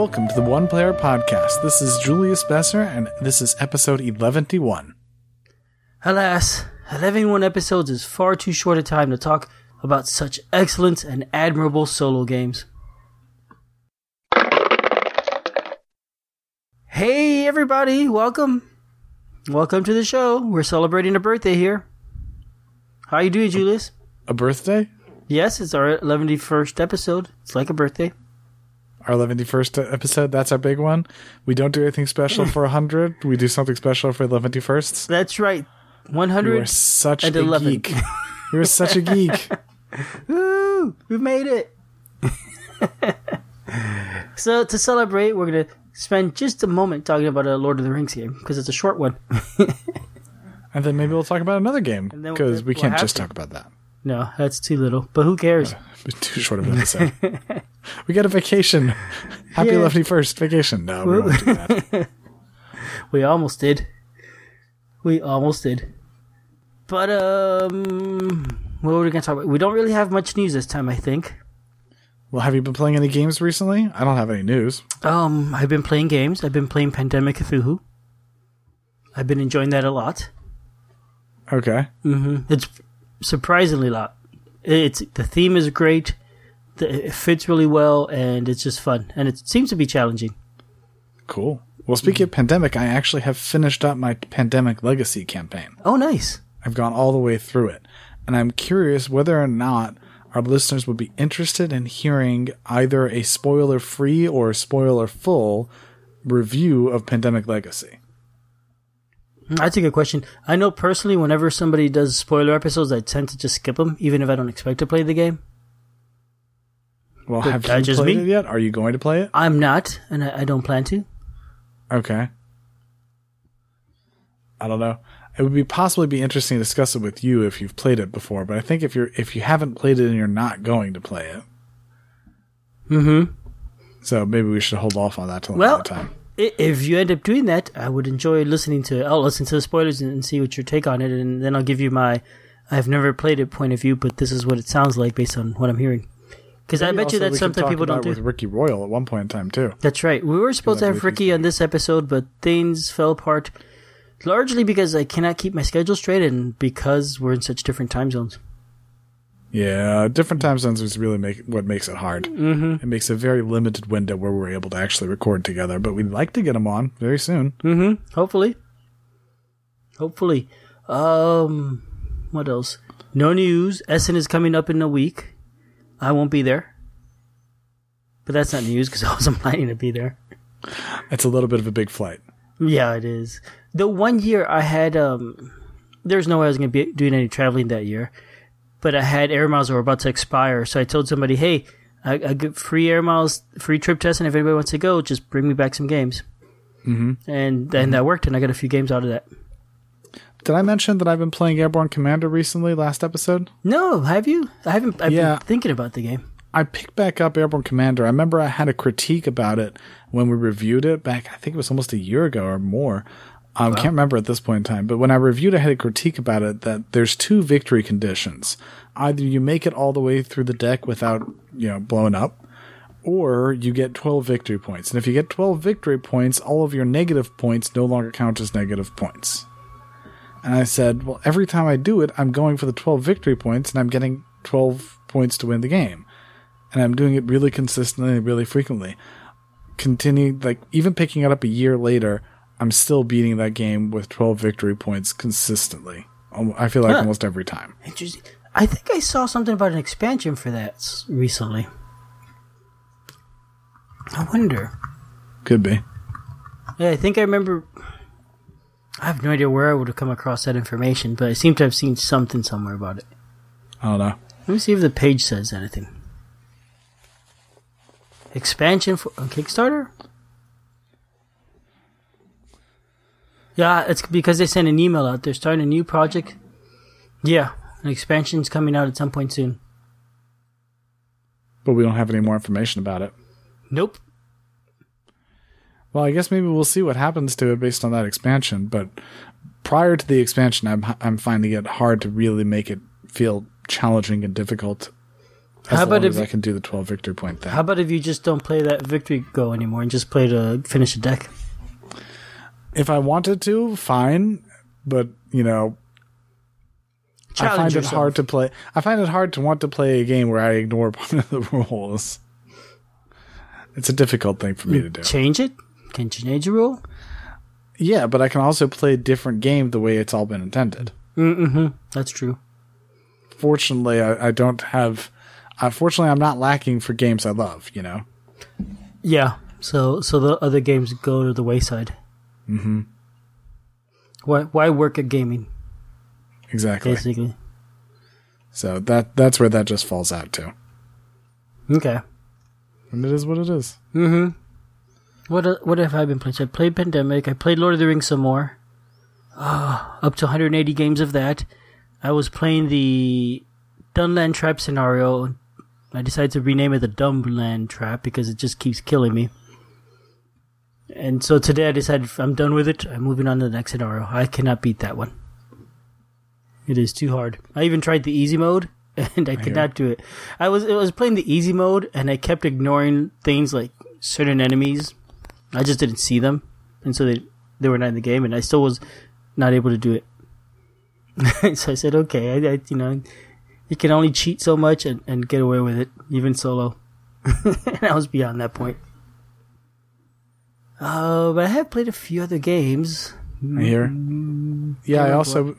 Welcome to the One Player Podcast. This is Julius Besser, and this is episode 11-1. Alas, 11-1 episodes is far too short a time to talk about such excellent and admirable solo games. Hey everybody, welcome. Welcome to the show. We're celebrating a birthday here. How you doing, Julius? A birthday? Yes, it's our 11th episode. It's like a birthday. Our 11th episode, that's our big one. We don't do anything special for 100. We do something special for 11st. That's right. 100. You are such a 11. Geek. You're such a geek. Woo! We made it. So to celebrate, we're going to spend just a moment talking about a Lord of the Rings game because it's a short one. And then maybe we'll talk about another game because we can't just talk about that. No, that's too little. But who cares? Too short of an episode. We got a vacation. Happy 11st vacation. No, we won't do that. We almost did. But what were we going to talk about? We don't really have much news this time, I think. Well, have you been playing any games recently? I don't have any news. I've been playing games. I've been playing Pandemic Cthulhu. I've been enjoying that a lot. Okay. Mm-hmm. It's surprisingly a lot. The theme is great. It fits really well, and it's just fun. And it seems to be challenging. Cool. Well, speaking of Pandemic, I actually have finished up my Pandemic Legacy campaign. Oh, nice. I've gone all the way through it. And I'm curious whether or not our listeners would be interested in hearing either a spoiler-free or spoiler-full review of Pandemic Legacy. That's a good question. I know personally, whenever somebody does spoiler episodes, I tend to just skip them, even if I don't expect to play the game. Well, have you played it yet? Are you going to play it? I'm not, and I don't plan to. Okay. I don't know. It would be possibly be interesting to discuss it with you if you've played it before, but I think if you haven't played it and you're not going to play it. Mm-hmm. So maybe we should hold off on that till another time. If you end up doing that, I would enjoy listening to it. I'll listen to the spoilers and see what your take on it, and then I'll give you my I've never played it point of view, but this is what it sounds like based on what I'm hearing. Because I bet you that's something people don't do. We talked about with Ricky Royal at one point in time, too. That's right. We were supposed to have Ricky on this episode, but things fell apart largely because I cannot keep my schedule straight and because we're in such different time zones. Yeah, different time zones is really what makes it hard. Mm-hmm. It makes a very limited window where we're able to actually record together, but we'd like to get them on very soon. Mm-hmm. Hopefully. What else? No news. Essen is coming up in a week. I won't be there. But that's not news because I wasn't planning to be there. It's a little bit of a big flight. Yeah, it is. The one year I had, there's no way I was going to be doing any traveling that year. But I had air miles that were about to expire. So I told somebody, hey, I get free air miles, free trip test, and if anybody wants to go, just bring me back some games. Mm-hmm. And then that worked, and I got a few games out of that. Did I mention that I've been playing Airborne Commander recently, last episode? No, have you? I haven't. I've been thinking about the game. I picked back up Airborne Commander. I remember I had a critique about it when we reviewed it back, I think it was almost a year ago or more. I can't remember at this point in time. But when I reviewed, I had a critique about it that there's two victory conditions. Either you make it all the way through the deck without, blowing up, or you get 12 victory points. And if you get 12 victory points, all of your negative points no longer count as negative points. And I said, well, every time I do it, I'm going for the 12 victory points, and I'm getting 12 points to win the game. And I'm doing it really consistently and really frequently. Even picking it up a year later, I'm still beating that game with 12 victory points consistently. I feel like almost every time. Interesting. I think I saw something about an expansion for that recently. I wonder. Could be. Yeah, I think I remember. I have no idea where I would have come across that information, but I seem to have seen something somewhere about it. I don't know. Let me see if the page says anything. Expansion on Kickstarter? Yeah, it's because they sent an email out. They're starting a new project. Yeah, an expansion's coming out at some point soon. But we don't have any more information about it. Nope. Well, I guess maybe we'll see what happens to it based on that expansion, but prior to the expansion, I'm finding it hard to really make it feel challenging and difficult How about if I can do the 12 victory point thing? How about if you just don't play that victory go anymore and just play to finish a deck? If I wanted to, fine, but you know, challenge yourself. It hard to play. I find it hard to want to play a game where I ignore one of the rules. It's a difficult thing for me to do. Change it? Can you change a rule? Yeah, but I can also play a different game the way it's all been intended. Mm-hmm. That's true. Fortunately, I don't have. Unfortunately, I'm not lacking for games I love. You know. Yeah. So the other games go to the wayside. Mm-hmm. Why work at gaming? Exactly. Basically. So that's where that just falls out to. Okay. And it is what it is. Mm-hmm. What have I been playing? So I played Pandemic. I played Lord of the Rings some more. Up to 180 games of that. I was playing the Dunland Trap scenario. I decided to rename it the Dumbland Trap because it just keeps killing me. And so today I decided I'm done with it. I'm moving on to the next scenario. I cannot beat that one. It is too hard. I even tried the easy mode. And I could not do it. I was playing the easy mode, and I kept ignoring things like certain enemies. I just didn't see them, and so they were not in the game, and I still was not able to do it. So I said, okay, I you know, you can only cheat so much and get away with it, even solo. And I was beyond that point. But I have played a few other games. I hear. Yeah,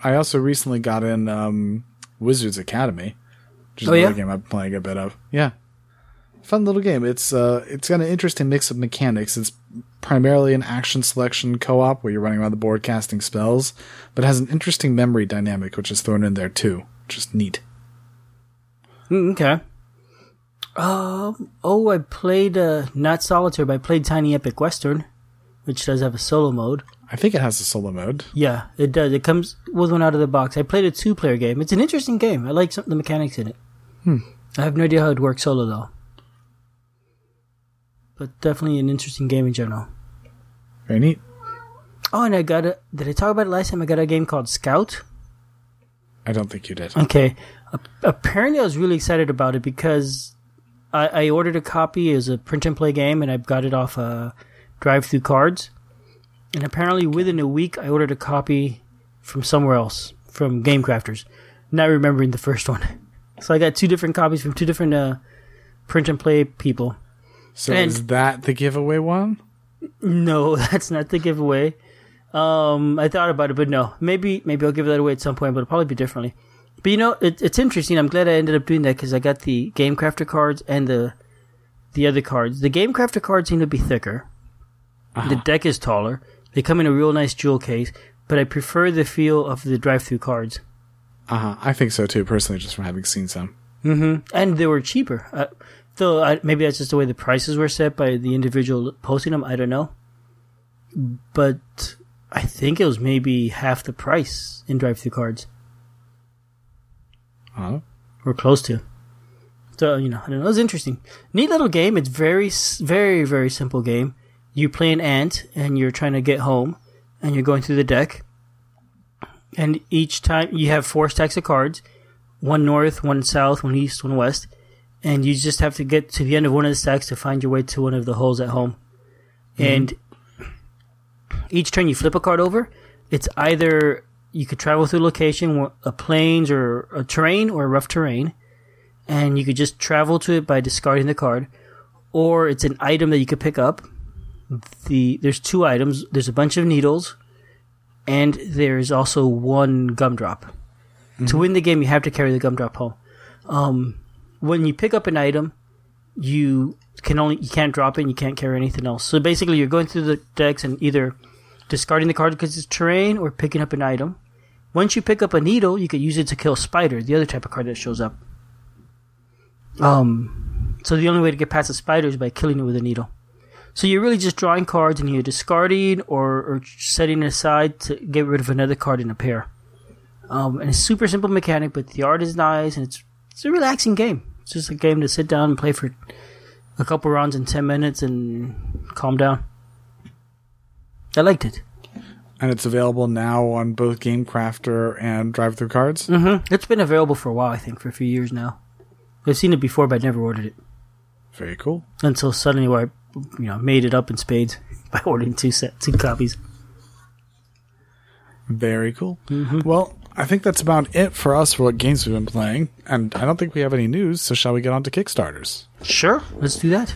I also recently got in Wizards Academy. Which is another game I'm playing a bit of. Yeah. Fun little game. It's got an interesting mix of mechanics. It's primarily an action selection co-op where you're running around the board casting spells, but it has an interesting memory dynamic which is thrown in there too, which is neat. Okay. I played not Solitaire, but I played Tiny Epic Western, which does have a solo mode. I think it has a solo mode. Yeah, it does. It comes with one out of the box. I played a 2-player game. It's an interesting game. I like the mechanics in it. I have no idea how it works solo, though. But definitely an interesting game in general. Very neat. Oh, and I got a... Did I talk about it last time? I got a game called Scout. I don't think you did. Okay. Apparently, I was really excited about it because I ordered a copy as a print-and-play game, and I got it off Drive Thru Cards. And apparently within a week, I ordered a copy from somewhere else, from Game Crafters, not remembering the first one. So I got 2 different copies from 2 different print and play people. So and is that the giveaway one? No, that's not the giveaway. I thought about it, but no. Maybe I'll give that away at some point, but it'll probably be differently. But you know, it's interesting. I'm glad I ended up doing that because I got the Game Crafter cards and the other cards. The Game Crafter cards seem to be thicker. Uh-huh. The deck is taller. They come in a real nice jewel case, but I prefer the feel of the drive-thru cards. I think so too, personally, just from having seen some. Mm-hmm. And they were cheaper. Though maybe that's just the way the prices were set by the individual posting them. I don't know. But I think it was maybe half the price in drive-thru cards. Uh-huh. Or close to. So, you know, I don't know. It was interesting. Neat little game. It's very, very, very simple game. You play an ant, and you're trying to get home, and you're going through the deck. And each time, you have 4 stacks of cards, one north, one south, one east, one west, and you just have to get to the end of one of the stacks to find your way to one of the holes at home. Mm-hmm. And each turn you flip a card over, it's either you could travel through a location, a plains or a terrain or a rough terrain, and you could just travel to it by discarding the card, or it's an item that you could pick up. There's 2 items. There's a bunch of needles, and there's also 1 gumdrop. Mm-hmm. To win the game, you have to carry the gumdrop home. When you pick up an item, you can't drop it, and you can't carry anything else. So basically, you're going through the decks and either discarding the card because it's terrain or picking up an item. Once you pick up a needle, you could use it to kill a spider, the other type of card that shows up. So the only way to get past a spider is by killing it with a needle. So you're really just drawing cards and you're discarding or setting it aside to get rid of another card in a pair. And it's a super simple mechanic, but the art is nice and it's a relaxing game. It's just a game to sit down and play for a couple rounds in 10 minutes and calm down. I liked it. And it's available now on both Game Crafter and Drive Thru Cards? Mm-hmm. It's been available for a while, I think, for a few years now. I've seen it before, but I never ordered it. Very cool. Until suddenly, where I, made it up in spades by ordering two copies. Very cool. Mm-hmm. Well, I think that's about it for us for what games we've been playing, and I don't think we have any news. So, shall we get on to Kickstarters? Sure, let's do that.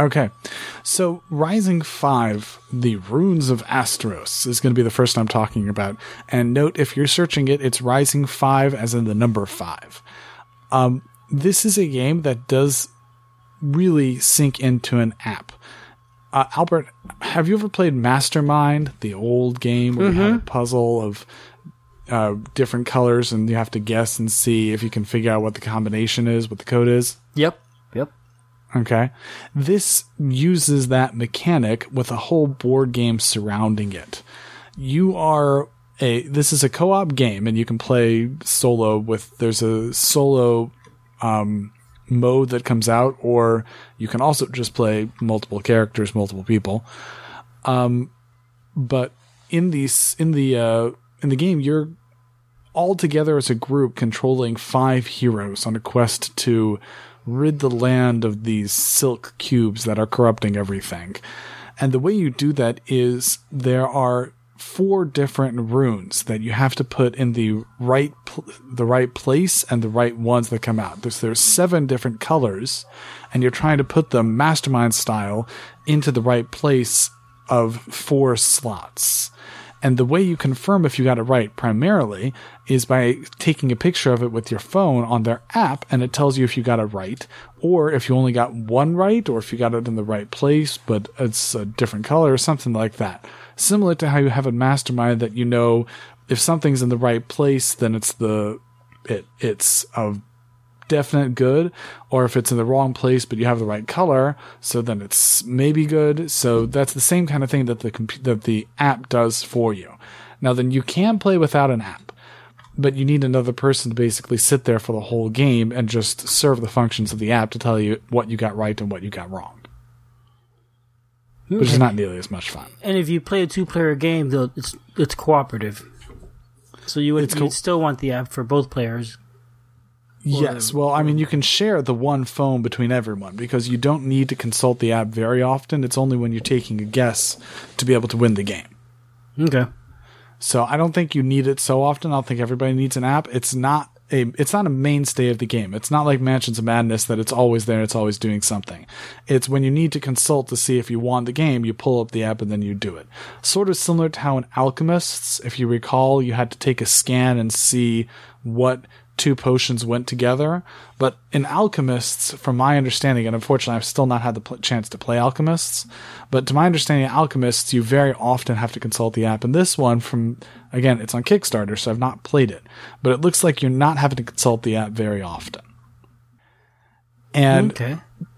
Okay, so Rising 5, The Runes of Asteros, is going to be the first I'm talking about. And note, if you're searching it, it's Rising 5 as in the number 5. This is a game that does really sink into an app. Albert, have you ever played Mastermind, the old game where you had a puzzle of different colors and you have to guess and see if you can figure out what the combination is, what the code is? Yep. Okay. This uses that mechanic with a whole board game surrounding it. This is a co-op game, and you can play solo there's a solo mode that comes out, or you can also just play multiple characters, multiple people. But in the game, you're all together as a group controlling 5 heroes on a quest to rid the land of these silk cubes that are corrupting everything. And the way you do that is there are 4 different runes that you have to put in the right place and the right ones that come out. There's 7 different colors, and you're trying to put them Mastermind style into the right place of 4 slots. And the way you confirm if you got it right, primarily, is by taking a picture of it with your phone on their app, and it tells you if you got it right, or if you only got one right, or if you got it in the right place, but it's a different color, or something like that. Similar to how you have a Mastermind that if something's in the right place, then it's of definite good, or if it's in the wrong place but you have the right color, so then it's maybe good. So that's the same kind of thing that the app does for you. Now then, you can play without an app, but you need another person to basically sit there for the whole game and just serve the functions of the app to tell you what you got right and what you got wrong. Okay. Which is not nearly as much fun. And if you play a 2-player game, though, it's cooperative, so you'd still want the app for both players. Yes, well, I mean, you can share the one phone between everyone because you don't need to consult the app very often. It's only when you're taking a guess to be able to win the game. Okay. So I don't think you need it so often. I don't think everybody needs an app. It's not a mainstay of the game. It's not like Mansions of Madness that it's always there and it's always doing something. It's when you need to consult to see if you won the game, you pull up the app and then you do it. Sort of similar to how in Alchemists, if you recall, you had to take a scan and see what 2 potions went together. But in Alchemists, from my understanding, and unfortunately I've still not had the chance to play Alchemists, but to my understanding, Alchemists, you very often have to consult the app. And this one, again, it's on Kickstarter, so I've not played it, but it looks like you're not having to consult the app very often. And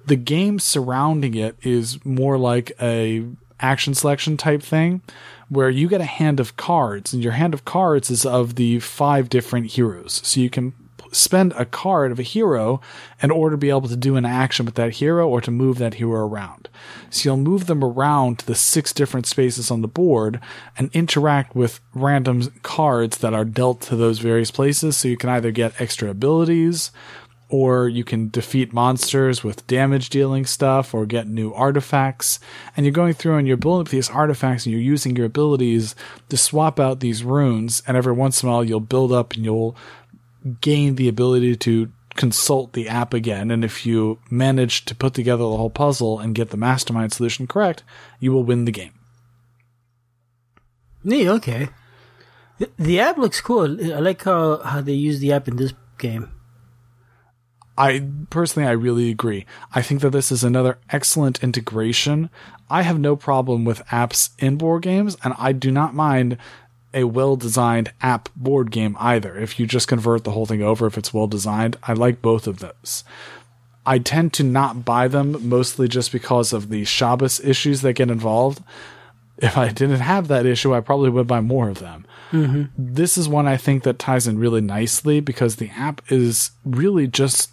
the game surrounding it is more like a action selection type thing, where you get a hand of cards, and your hand of cards is of the 5 different heroes. So you can spend a card of a hero in order to be able to do an action with that hero or to move that hero around. So you'll move them around to the 6 different spaces on the board and interact with random cards that are dealt to those various places. So you can either get extra abilities, or you can defeat monsters with damage-dealing stuff, or get new artifacts. And you're going through and you're building up these artifacts, and you're using your abilities to swap out these runes, and every once in a while you'll build up and you'll gain the ability to consult the app again. And if you manage to put together the whole puzzle and get the Mastermind solution correct, you will win the game. Neat, okay. The app looks cool. I like how they use the app in this game. I really agree. I think that this is another excellent integration. I have no problem with apps in board games, and I do not mind a well-designed app board game either. If you just convert the whole thing over, if it's well-designed, I like both of those. I tend to not buy them, mostly just because of the Shabbos issues that get involved. If I didn't have that issue, I probably would buy more of them. Mm-hmm. This is one I think that ties in really nicely because the app is really just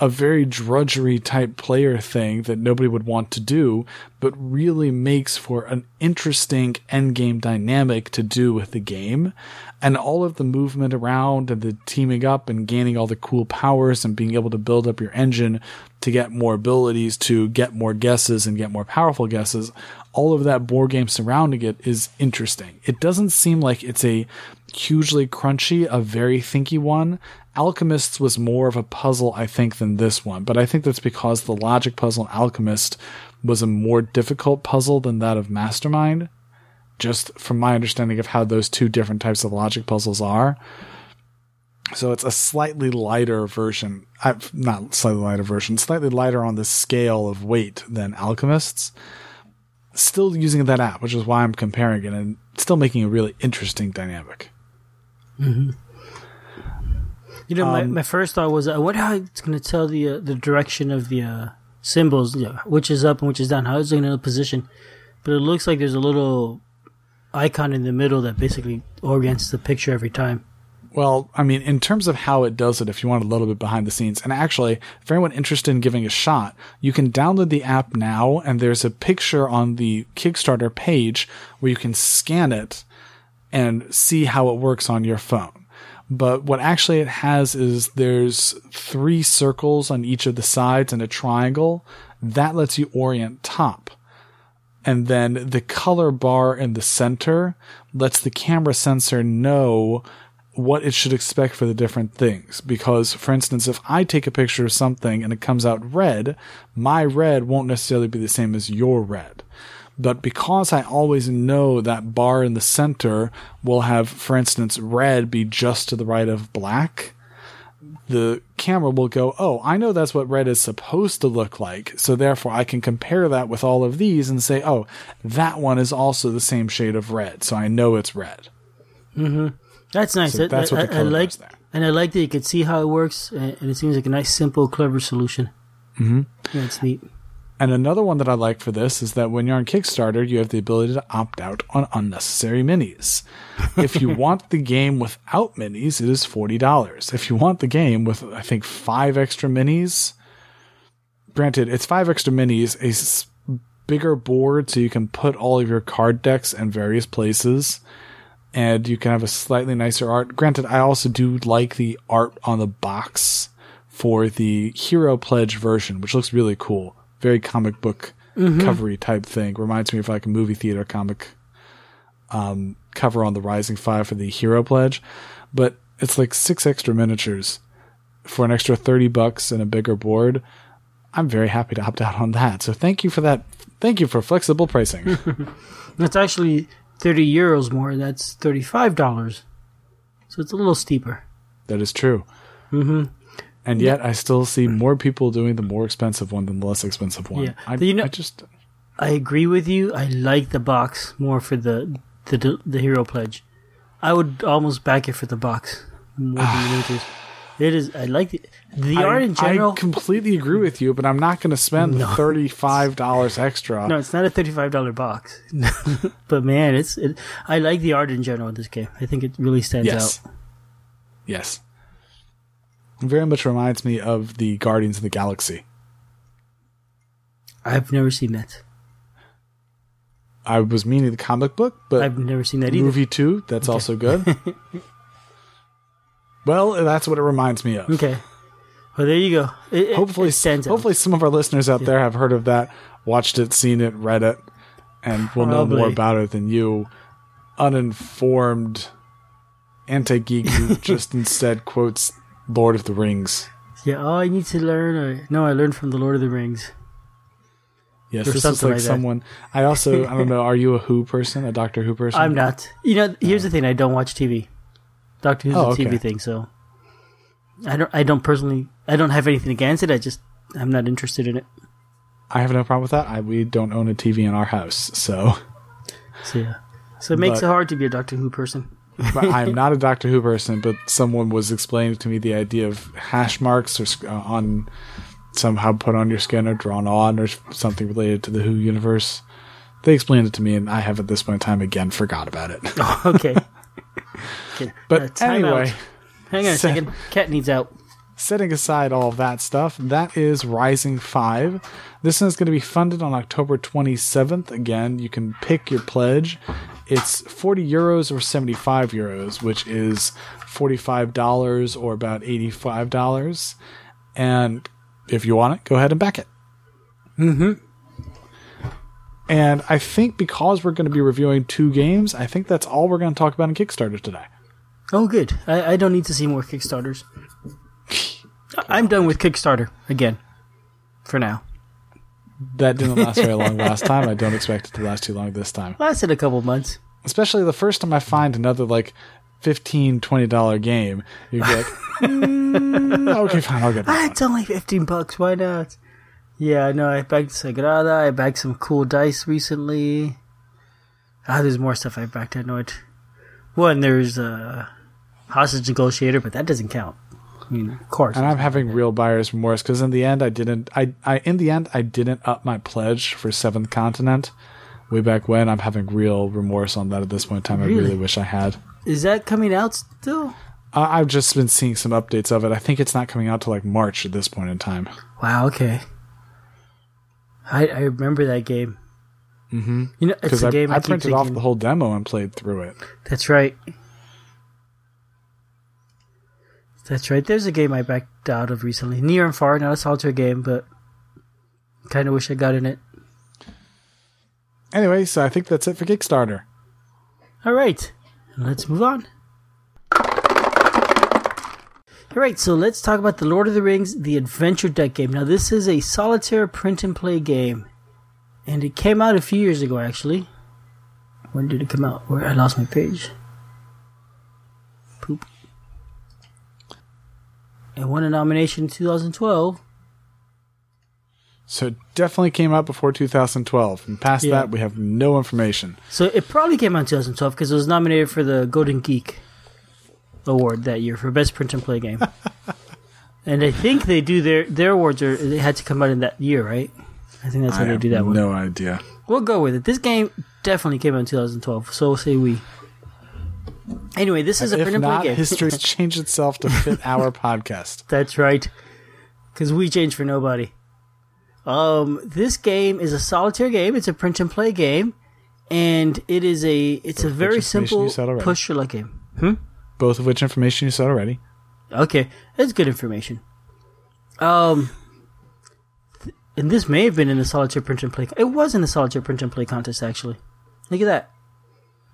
a very drudgery type player thing that nobody would want to do, but really makes for an interesting endgame dynamic to do with the game. And all of the movement around and the teaming up and gaining all the cool powers and being able to build up your engine to get more abilities, to get more guesses and get more powerful guesses, all of that board game surrounding it is interesting. It doesn't seem like it's a hugely crunchy, a very thinky one. Alchemists was more of a puzzle, I think, than this one. But I think that's because the logic puzzle in Alchemist was a more difficult puzzle than that of Mastermind, just from my understanding of how those two different types of logic puzzles are. So it's a slightly lighter version, slightly lighter on the scale of weight than Alchemists. Still using that app, which is why I'm comparing it, and still making a really interesting dynamic. Mm-hmm. You know, my first thought was, I wonder how it's going to tell the direction of the symbols, you know, which is up and which is down, how it's going to position. But it looks like there's a little icon in the middle that basically orients the picture every time. Well, I mean, in terms of how it does it, if you want a little bit behind the scenes, and actually, if anyone interested in giving a shot, you can download the app now, and there's a picture on the Kickstarter page where you can scan it and see how it works on your phone. But what actually it has is there's three circles on each of the sides and a triangle. That lets you orient top. And then the color bar in the center lets the camera sensor know what it should expect for the different things. Because, for instance, if I take a picture of something and it comes out red, my red won't necessarily be the same as your red. But because I always know that bar in the center will have, for instance, red be just to the right of black, the camera will go, oh, I know that's what red is supposed to look like, so therefore I can compare that with all of these and say, oh, that one is also the same shade of red, so I know it's red. Mm-hmm. That's nice. So that's what the code is there. And I like that you could see how it works, and it seems like a nice, simple, clever solution. Mm-hmm. Yeah, it's neat. And another one that I like for this is that when you're on Kickstarter, you have the ability to opt out on unnecessary minis. If you want the game without minis, it is $40. If you want the game with, I think, 5 extra minis, granted, it's 5 extra minis, a bigger board so you can put all of your card decks in various places, and you can have a slightly nicer art. Granted, I also do like the art on the box for the Hero Pledge version, which looks really cool. Very comic book covery type thing. Reminds me of like a movie theater comic cover on the Rising 5 for the Hero Pledge. But it's like 6 extra miniatures for an extra $30 and a bigger board. I'm very happy to opt out on that. So thank you for that. Thank you for flexible pricing. That's actually 30 euros more. That's $35. So it's a little steeper. That is true. Mm-hmm. And yet I still see more people doing the more expensive one than the less expensive one. Yeah. I agree with you. I like the box more for the Hero Pledge. I would almost back it for the box more than the miniatures. It is. I like the art in general. I completely agree with you, but I'm not going to spend the $35 extra. No, it's not a $35 box. But man, I like the art in general in this game. I think it really stands out. Yes. Very much reminds me of the Guardians of the Galaxy. I've never seen that. I was meaning the comic book, but I've never seen that either. Movie 2, that's also good. Well, that's what it reminds me of. Okay. Well, there you go. Hopefully, some of our listeners out there have heard of that, watched it, seen it, read it, and will know more about it than you, uninformed anti-geek who just instead quotes Lord of the Rings. Yeah, oh, I need to learn. No, I learned from the Lord of the Rings. Yes, or this is like someone. I also, I don't know, are you a Who person? A Doctor Who person? I'm not. You know, here's the thing. I don't watch TV. Doctor Who's a TV thing, so I don't have anything against it. I'm not interested in it. I have no problem with that. We don't own a TV in our house, so. So it makes it hard to be a Doctor Who person. But I'm not a Doctor Who person, but someone was explaining to me the idea of hash marks or on somehow put on your skin or drawn on or something related to the Who universe. They explained it to me, and I have at this point in time again forgot about it. Okay. But anyway. Hang on a second. Cat needs out. setting aside all of that stuff, that is Rising 5. This one's going to be funded on October 27th. Again, you can pick your pledge. It's 40 euros or 75 euros, which is $45 or about $85. And if you want it, go ahead and back it. Mm-hmm. And I think because we're going to be reviewing two games, I think that's all we're going to talk about in Kickstarter today. Oh, good. I don't need to see more Kickstarters. I'm done with Kickstarter again, for now. That didn't last very long last time. I don't expect it to last too long this time. Lasted a couple months. Especially the first time I find another like $15, $20 game, you'd be like, okay, fine, I'll get that. It's only $15, why not? Yeah, no, I bagged Sagrada. I bagged some cool dice recently. There's more stuff I bagged. I know it. One, there's Hostage Negotiator, but that doesn't count. I mean, of course. And I'm having real buyer's remorse because in the end, I didn't up my pledge for Seventh Continent way back when. I'm having real remorse on that at this point in time. Really? I really wish I had. Is that coming out still? I've just been seeing some updates of it. I think it's not coming out till like March at this point in time. Wow. Okay. I remember that game. Mm-hmm. You know, it's a game I printed thinking. Off the whole demo and played through it. That's right. That's right. There's a game I backed out of recently. Near and Far, not a solitaire game, but kind of wish I got in it. Anyway, so I think that's it for Kickstarter. All right. Let's move on. All right, so let's talk about the Lord of the Rings: The Adventure Deck Game. Now, this is a solitaire print-and-play game, and it came out a few years ago, actually. When did it come out? Where I lost my page. Poop. It won a nomination in 2012. So it definitely came out before 2012, and past that, we have no information. So it probably came out in 2012 because it was nominated for the Golden Geek Award that year for best print and play game, and I think they do their awards are they had to come out in that year, right? I think that's how they do that one. No idea. We'll go with it. This game definitely came out in 2012, so we'll say we. Anyway, this is a print and play game. History's changed itself to fit our podcast. That's right, because we change for nobody. This game is a solitaire game. It's a print and play game, and it's a very simple push-your-luck game. Hmm. Both of which information you said already. Okay, that's good information. And this may have been in a solitaire print and play. It was in a solitaire print and play contest, actually. Look at that.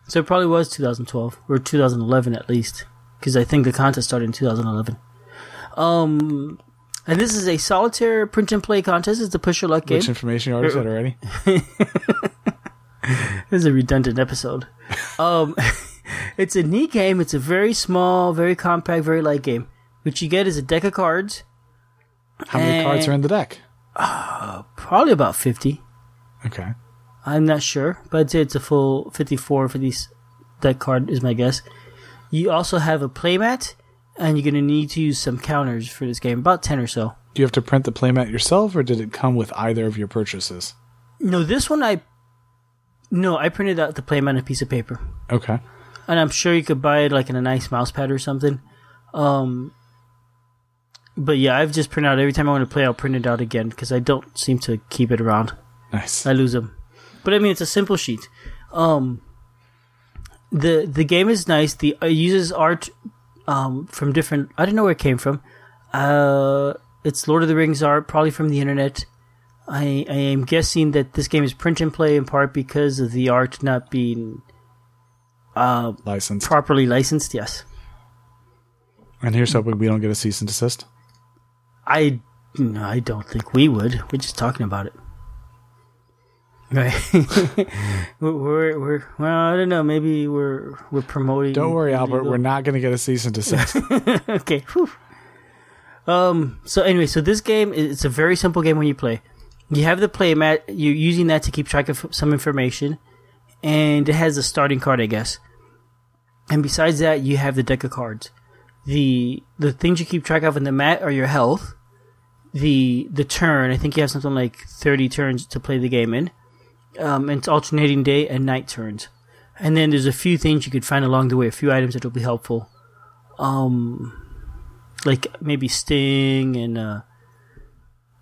So it probably was 2012 or 2011 at least, because I think the contest started in 2011. And this is a solitaire print and play contest. It's a push your luck game. Which information you already said already? This is a redundant episode. It's a neat game. It's a very small, very compact, very light game. What you get is a deck of cards. How many cards are in the deck? Probably about 50. Okay. I'm not sure, but I'd say it's a full 54 for these deck card is my guess. You also have a playmat, and you're going to need to use some counters for this game, about 10 or so. Do you have to print the playmat yourself, or did it come with either of your purchases? No, this one I printed out the playmat on a piece of paper. Okay. And I'm sure you could buy it like in a nice mouse pad or something. But yeah, I've just printed out. Every time I want to play, I'll print it out again because I don't seem to keep it around. Nice. I lose them. But I mean, it's a simple sheet. The game is nice. It uses art from different... I don't know where it came from. It's Lord of the Rings art, probably from the internet. I am guessing that this game is print and play in part because of the art not being... licensed. Properly licensed, yes. And here's hoping we don't get a cease and desist. I don't think we would. We're just talking about it. Right. Well, I don't know. Maybe we're promoting. Don't worry, Albert. We're not going to get a cease and desist. Okay. Whew. So anyway, so this game, it's a very simple game when you play. You have the play mat. You're using that to keep track of some information. And it has a starting card, I guess. And besides that, you have the deck of cards. The things you keep track of in the mat are your health, the turn. I think you have something like 30 turns to play the game in. And it's alternating day and night turns. And then there's a few things you could find along the way, a few items that will be helpful. like maybe Sting and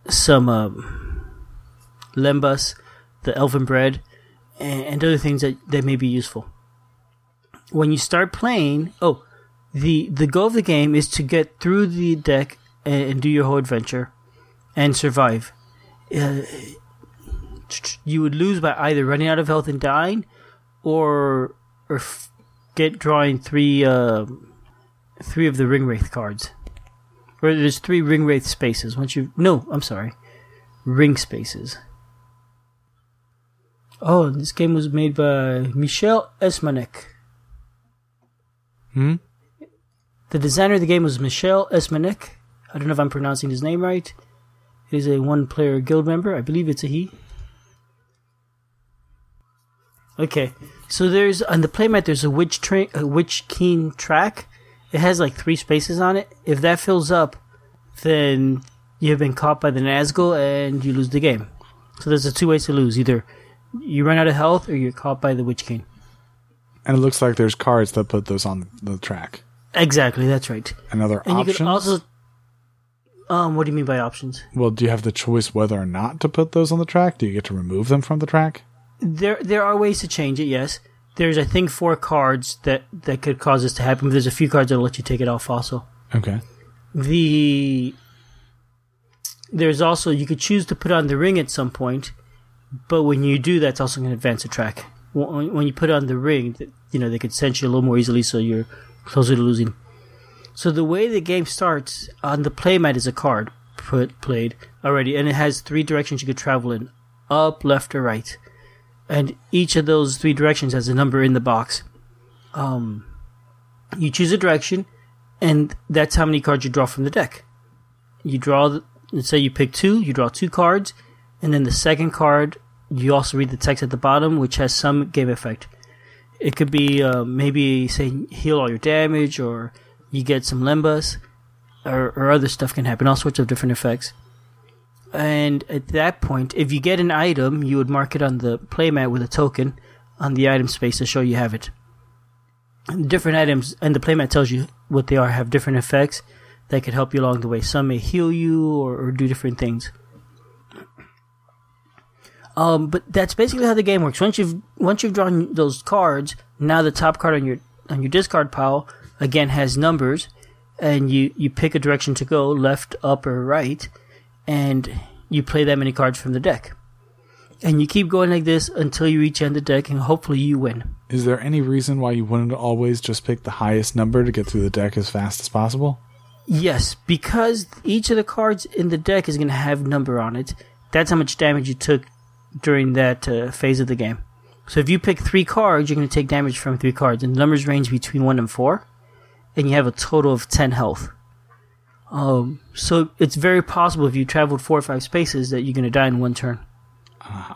some Lembas, the Elven Bread, and other things that may be useful. When you start playing, the goal of the game is to get through the deck and do your whole adventure and survive. You would lose by either running out of health and dying, or drawing three of the Ringwraith cards. Or there's three Ringwraith spaces. Ring spaces. Oh, this game was made by Michel Esmanek. The designer of the game was Michel Esmanek. I don't know if I'm pronouncing his name right. He's a one-player guild member. I believe it's a he. Okay, so there's on the playmat there's a Witch King track. It has like three spaces on it. If that fills up, then you have been caught by the Nazgul and you lose the game. So there's two ways to lose: either you run out of health, or you're caught by the Witch King. And it looks like there's cards that put those on the track. Exactly, that's right. And options. You can also, what do you mean by options? Well, do you have the choice whether or not to put those on the track? Do you get to remove them from the track? There are ways to change it, yes. There's, I think, 4 cards that could cause this to happen, but there's a few cards that'll let you take it off also. Okay. There's also, you could choose to put on the ring at some point, but when you do, that's also going to advance a track. When you put on the ring, they could sense you a little more easily, so you're closer to losing. So the way the game starts, on the playmat is a card played already, and it has 3 directions you could travel in, up, left, or right. And each of those 3 directions has a number in the box. You choose a direction, and that's how many cards you draw from the deck. Let's say you pick 2, you draw 2 cards, and then the second card, you also read the text at the bottom, which has some game effect. It could be maybe, say, heal all your damage, or you get some Lembas, or other stuff can happen, all sorts of different effects. And at that point, if you get an item, you would mark it on the playmat with a token on the item space to show you have it. And different items, and the playmat tells you what they are, have different effects that could help you along the way. Some may heal you or do different things. But that's basically how the game works. Once you've drawn those cards, now the top card on your discard pile again has numbers, and you pick a direction to go, left, up, or right. And you play that many cards from the deck. And you keep going like this until you reach end the deck, and hopefully you win. Is there any reason why you wouldn't always just pick the highest number to get through the deck as fast as possible? Yes, because each of the cards in the deck is going to have number on it. That's how much damage you took during that phase of the game. So if you pick 3 cards, you're going to take damage from 3 cards. And the numbers range between 1 and 4. And you have a total of 10 health. So it's very possible if you traveled 4 or 5 spaces that you're going to die in one turn. Uh-huh.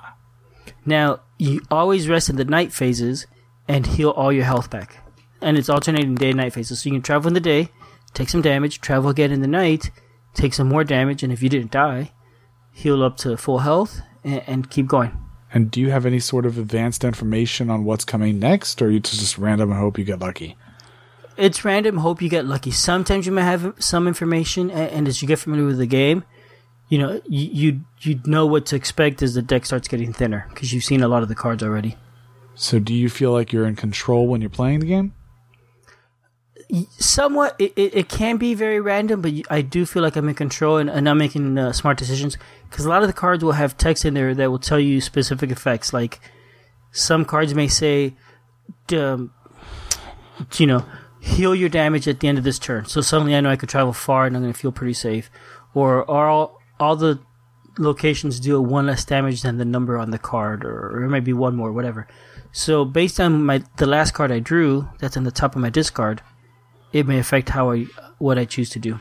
Now, you always rest in the night phases and heal all your health back. And it's alternating day and night phases. So you can travel in the day, take some damage, travel again in the night, take some more damage, and if you didn't die, heal up to full health and keep going. And do you have any sort of advanced information on what's coming next, or are you just random and hope you get lucky? It's random, hope you get lucky. Sometimes you may have some information, and as you get familiar with the game, you know what to expect as the deck starts getting thinner, because you've seen a lot of the cards already. So do you feel like you're in control when you're playing the game? Somewhat. It can be very random, but I do feel like I'm in control, and I'm making smart decisions, because a lot of the cards will have text in there that will tell you specific effects. Like, some cards may say, heal your damage at the end of this turn. So suddenly I know I could travel far and I'm going to feel pretty safe. Or all the locations deal 1 less damage than the number on the card, or it might be 1 more, whatever. So based on the last card I drew, that's on the top of my discard, it may affect what I choose to do.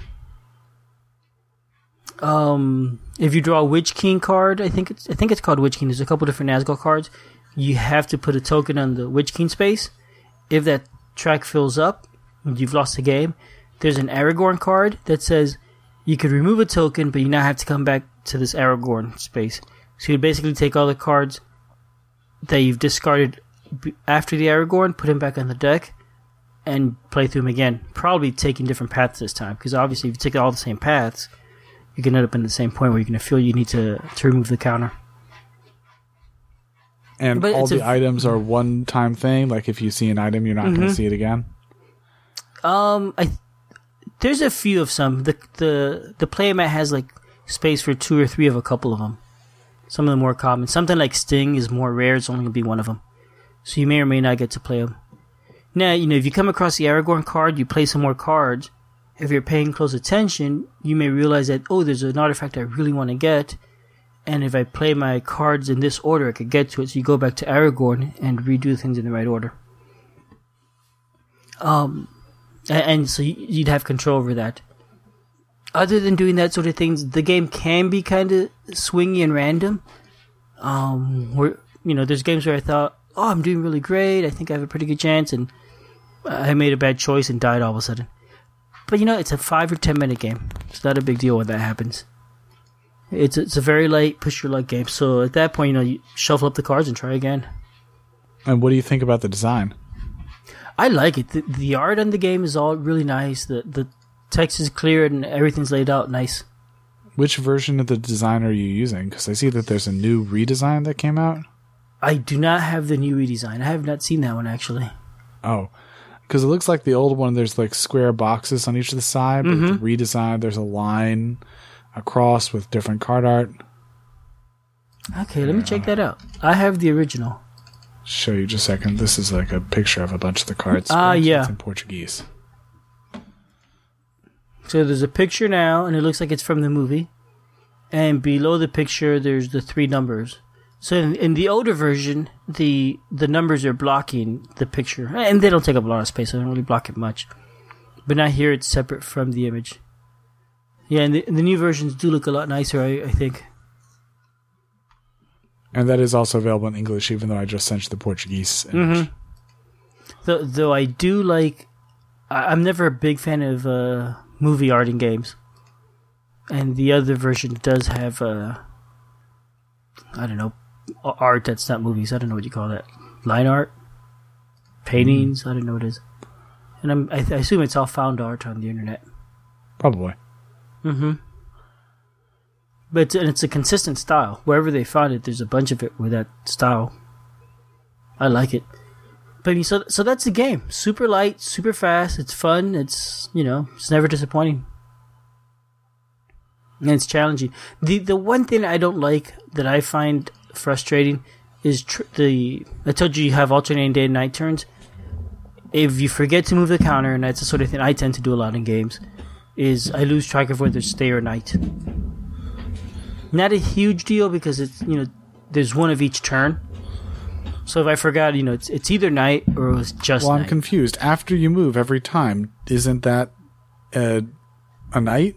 If you draw a Witch King card, I think it's called Witch King. There's a couple different Nazgul cards. You have to put a token on the Witch King space. If that track fills up, you've lost the game. There's an Aragorn card that says you could remove a token, but you now have to come back to this Aragorn space. So you basically take all the cards that you've discarded after the Aragorn, put them back on the deck, and play through them again, probably taking different paths this time, because obviously if you take all the same paths, you can end up in the same point where you're going to feel you need to remove the counter. And but all the items are one-time thing? Like, if you see an item, you're not going to see it again? There's a few of some. The playmat has, like, space for two or three of a couple of them. Some of the more common. Something like Sting is more rare. It's only going to be one of them. So you may or may not get to play them. Now, you know, if you come across the Aragorn card, you play some more cards. If you're paying close attention, you may realize that, oh, there's an artifact I really want to get. And if I play my cards in this order, I could get to it. So you go back to Aragorn and redo things in the right order. And so you'd have control over that. Other than doing that sort of things, the game can be kind of swingy and random. Where, you know, there's games where I thought, oh, I'm doing really great. I think I have a pretty good chance. And I made a bad choice and died all of a sudden. But, you know, it's a 5 or 10 minute game. It's not a big deal when that happens. It's a very light push-your-luck game. So at that point, you know, you shuffle up the cards and try again. And what do you think about the design? I like it. The art on the game is all really nice. The text is clear and everything's laid out nice. Which version of the design are you using? Because I see that there's a new redesign that came out. I do not have the new redesign. I have not seen that one, actually. Oh, because it looks like the old one, there's like square boxes on each of the side. But with the redesign, there's a line across with different card art. Okay, let me check that out. I have the original. Show you just a second. This is like a picture of a bunch of the cards. Yeah. It's in Portuguese. So there's a picture now, and it looks like it's from the movie. And below the picture, there's the three numbers. So in the older version, the numbers are blocking the picture. And they don't take up a lot of space. So they don't really block it much. But now here, it's separate from the image. Yeah, and the new versions do look a lot nicer, I think. And that is also available in English, even though I just sent you the Portuguese image. Though I do like... I'm never a big fan of movie art in games. And the other version does have... I don't know. Art that's not movies. I don't know what you call that. Line art? Paintings? I don't know what it is. And I assume it's all found art on the internet. Probably. But it's a consistent style. Wherever they found it, there's a bunch of it with that style. I like it. But I mean, so that's the game. Super light, super fast. It's fun. It's, you know, it's never disappointing. And it's challenging. The one thing I don't like that I find frustrating is I told you have alternating day and night turns. If you forget to move the counter, and that's the sort of thing I tend to do a lot in games, is I lose track of whether it's day or night. Not a huge deal because it's, you know, there's one of each turn. So if I forgot, you know, it's either night or it was just night. Well, I'm confused. After you move every time, isn't that a night?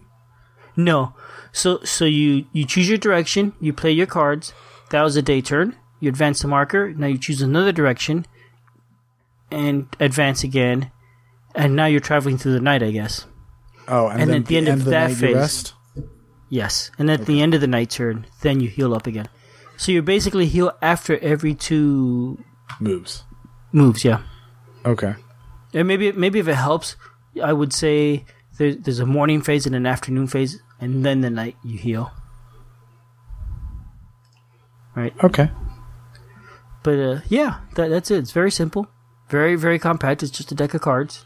No. So you choose your direction, you play your cards. That was a day turn. You advance the marker. Now you choose another direction and advance again. And now you're traveling through the night, I guess. Oh, and then at the end of that night, phase, you rest? Yes, and at the end of the night turn, then you heal up again. So you basically heal after every two... Moves, yeah. Okay. And maybe if it helps, I would say there's a morning phase and an afternoon phase, and then the night you heal. Right? Okay. But, yeah, that's it. It's very simple. Very, very compact. It's just a deck of cards.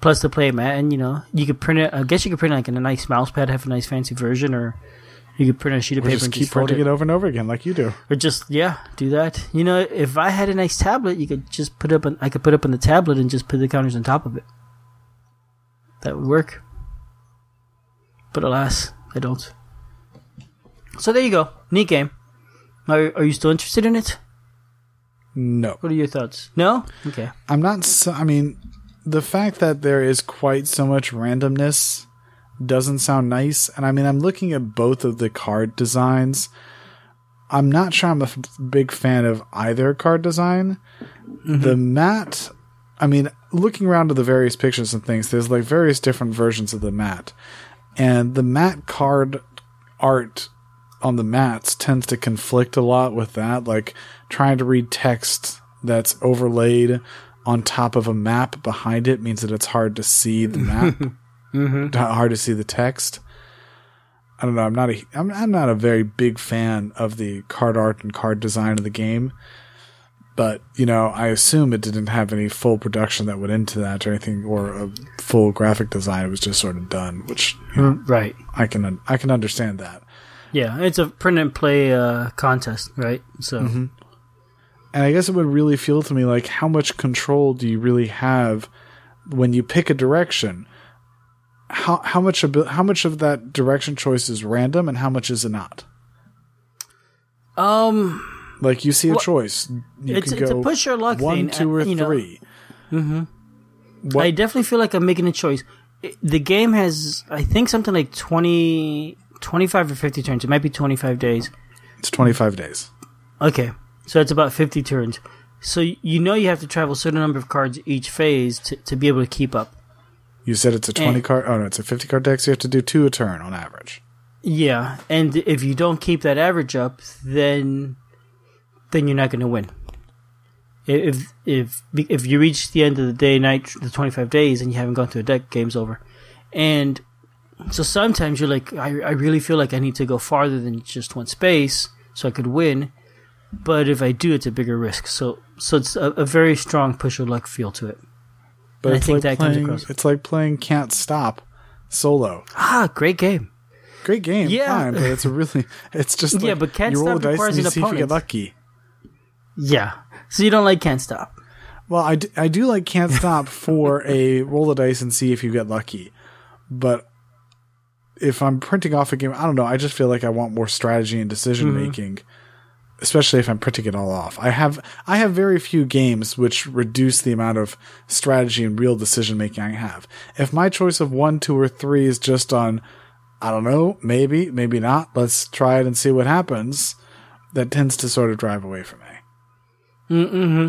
Plus the playmat, and you know, you could print it. I guess you could print like in a nice mouse pad, have a nice fancy version, or you could print a sheet of paper and keep printing it over and over again, like you do. Or just do that. You know, if I had a nice tablet, you could just put up. I could put up on the tablet and just put the counters on top of it. That would work. But alas, I don't. So there you go. Neat game. Are you still interested in it? No. What are your thoughts? No. Okay. I'm not. I mean. The fact that there is quite so much randomness doesn't sound nice. And I mean, I'm looking at both of the card designs. I'm not sure I'm a big fan of either card design. The mat, I mean, looking around to the various pictures and things, there's like various different versions of the mat. And the mat card art on the mats tends to conflict a lot with that. Like trying to read text that's overlaid on top of a map behind it means that it's hard to see the map, hard to see the text. I don't know. I'm not a very big fan of the card art and card design of the game, but you know, I assume it didn't have any full production that went into that or anything, or a full graphic design. It was just sort of done, which you know, right. I can understand that. Yeah, it's a print and play contest, right? So, and I guess it would really feel to me like how much control do you really have when you pick a direction? How much of that direction choice is random and how much is it not? Like you see a choice, it's a push or luck thing. 1, 2, or 3. I definitely feel like I'm making a choice. The game has, I think, something like 20, 25 or 50 turns. It might be 25 days. It's 25 days. Okay, so it's about 50 turns. So you know you have to travel a certain number of cards each phase to be able to keep up. You said it's a 20-card... Oh, no, it's a 50-card deck, so you have to do 2 a turn on average. Yeah, and if you don't keep that average up, then you're not going to win. If you reach the end of the day, night, the 25 days, and you haven't gone through a deck, game's over. And so sometimes you're like, I really feel like I need to go farther than just one space so I could win, but if I do, it's a bigger risk. So it's a very strong push or luck feel to it. But I think like that comes across. It's like playing Can't Stop solo. Ah, great game. Great game. Yeah. Fine, but it's just like but Can't you roll Stop the dice and you see if you get lucky. Yeah. So you don't like Can't Stop. Well, I do like Can't Stop for a roll the dice and see if you get lucky. But if I'm printing off a game, I don't know. I just feel like I want more strategy and decision making. Especially if I'm printing it all off. I have very few games which reduce the amount of strategy and real decision-making I have. If my choice of 1, 2, or 3 is just on, I don't know, maybe, maybe not, let's try it and see what happens, that tends to sort of drive away from me.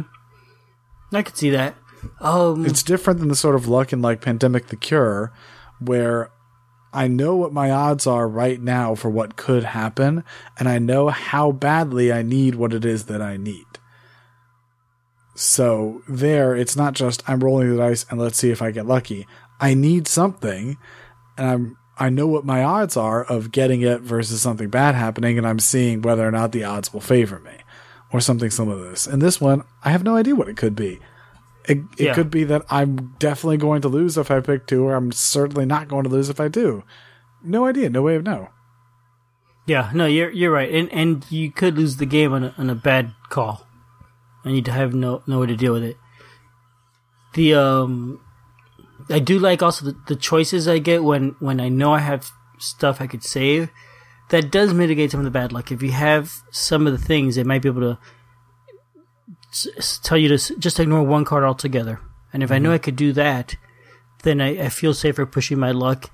I could see that. It's different than the sort of luck in like Pandemic the Cure, where I know what my odds are right now for what could happen, and I know how badly I need what it is that I need. So there, it's not just I'm rolling the dice and let's see if I get lucky. I need something, and I know what my odds are of getting it versus something bad happening, and I'm seeing whether or not the odds will favor me, or something similar to this. And this one, I have no idea what it could be. It could be that I'm definitely going to lose if I pick 2, or I'm certainly not going to lose if I do. No idea. No way of know. Yeah, no, you're right. And you could lose the game on a bad call. And you'd have no way to deal with it. The I do like also the choices I get when I know I have stuff I could save. That does mitigate some of the bad luck. If you have some of the things, they might be able to tell you to just ignore one card altogether. And if I know I could do that, then I feel safer pushing my luck.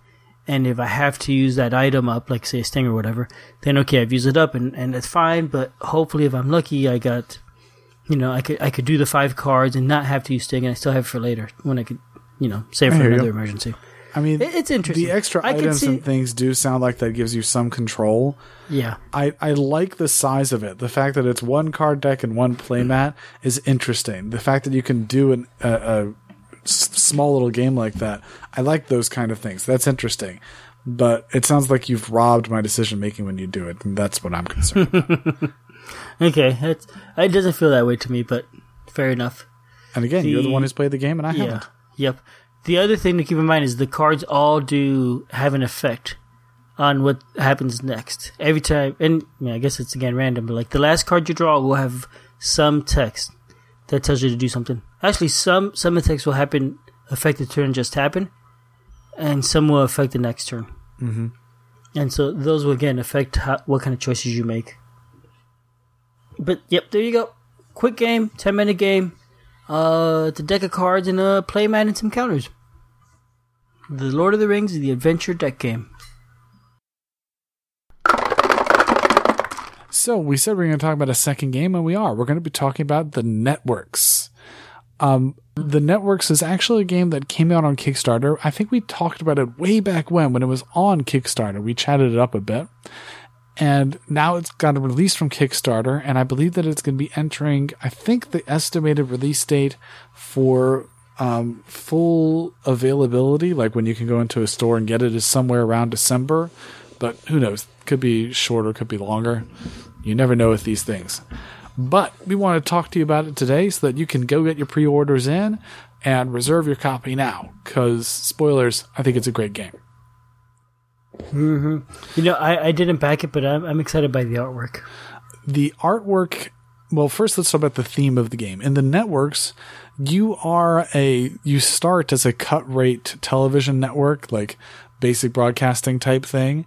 And if I have to use that item up, like say a sting or whatever, then okay, I've used it up and that's fine. But hopefully if I'm lucky, I got, you know, I could do the 5 cards and not have to use sting, and I still have it for later when I could, you know, save for another emergency. I mean, it's interesting. The extra items and things do sound like that gives you some control. Yeah. I like the size of it. The fact that it's 1 card deck and 1 playmat is interesting. The fact that you can do a small little game like that, I like those kind of things. That's interesting. But it sounds like you've robbed my decision-making when you do it, and that's what I'm concerned about. Okay. It doesn't feel that way to me, but fair enough. And again, you're the one who's played the game, and I haven't. Yep. The other thing to keep in mind is the cards all do have an effect on what happens next. Every time, and I guess it's again random, but like the last card you draw will have some text that tells you to do something. Actually, some of the text will affect the turn just happened, and some will affect the next turn. And so those will again affect what kind of choices you make. But yep, there you go. Quick game, 10-minute game. It's a deck of cards and a playmat and some counters. The Lord of the Rings is the Adventure Deck Game. So we said we were going to talk about a second game, and we are. We're going to be talking about The Networks. The Networks is actually a game that came out on Kickstarter. I think we talked about it way back when it was on Kickstarter. We chatted it up a bit. And now it's got a release from Kickstarter, and I believe that it's going to be entering, I think, the estimated release date for full availability, like when you can go into a store and get it, is somewhere around December. But who knows? Could be shorter, could be longer. You never know with these things. But we want to talk to you about it today so that you can go get your pre-orders in and reserve your copy now. Because, spoilers, I think it's a great game. Mm-hmm. You know, I didn't back it, but I'm excited by the artwork. The artwork... Well, first let's talk about the theme of the game. In The Networks, you start as a cut-rate television network, like basic broadcasting type thing,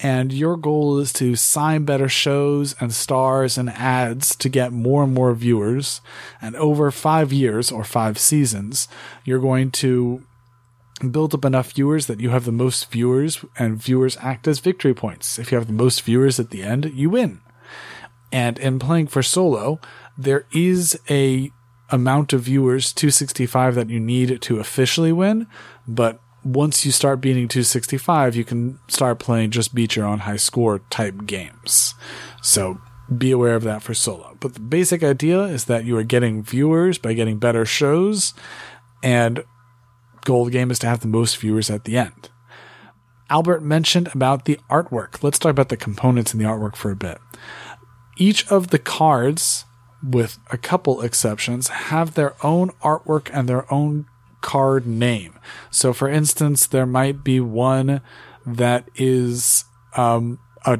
and your goal is to sign better shows and stars and ads to get more and more viewers. And over 5 years or 5 seasons, you're going to build up enough viewers that you have the most viewers, and viewers act as victory points. If you have the most viewers at the end, you win. And in playing for solo, there is a amount of viewers, 265, that you need to officially win. But once you start beating 265, you can start playing just beat your own high score type games. So be aware of that for solo. But the basic idea is that you are getting viewers by getting better shows. And goal of the game is to have the most viewers at the end. Albert mentioned about the artwork. Let's talk about the components in the artwork for a bit. Each of the cards, with a couple exceptions, have their own artwork and their own card name. So, for instance, there might be one that is a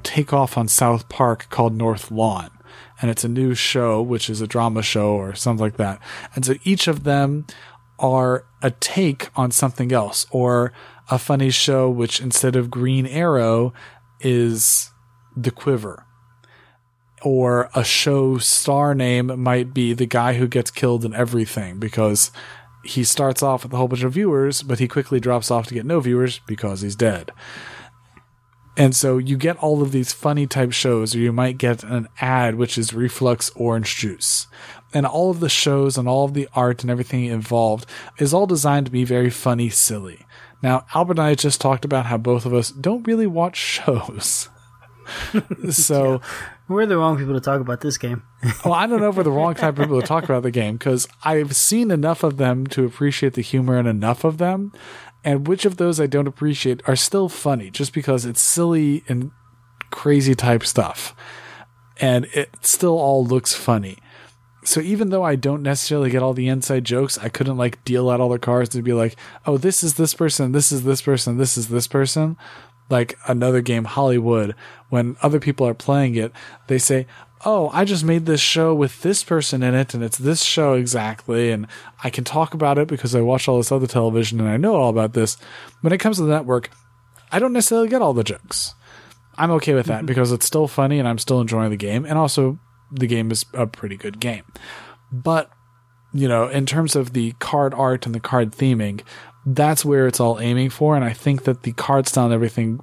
takeoff on South Park called North Lawn. And it's a new show, which is a drama show or something like that. And so each of them are a take on something else. Or a funny show which, instead of Green Arrow, is The Quiver. Or a show star name might be the guy who gets killed in everything, because he starts off with a whole bunch of viewers, but he quickly drops off to get no viewers because he's dead. And so you get all of these funny type shows, or you might get an ad, which is Reflux Orange Juice. And all of the shows and all of the art and everything involved is all designed to be very funny, silly. Now, Albert and I just talked about how both of us don't really watch shows. So... yeah. We're the wrong people to talk about this game. Well, I don't know if we're the wrong type of people to talk about the game, because I've seen enough of them to appreciate the humor in enough of them, and which of those I don't appreciate are still funny just because it's silly and crazy type stuff, and it still all looks funny. So even though I don't necessarily get all the inside jokes, I couldn't like deal out all the cards and be like, oh, this is this person, this is this person, this is this person. Like another game, Hollywood, when other people are playing it, they say, oh, I just made this show with this person in it, and it's this show exactly, and I can talk about it because I watch all this other television and I know all about this. When it comes to The Network, I don't necessarily get all the jokes. I'm okay with that because it's still funny and I'm still enjoying the game, and also the game is a pretty good game. But, you know, in terms of the card art and the card theming, that's where it's all aiming for, and I think that the card style and everything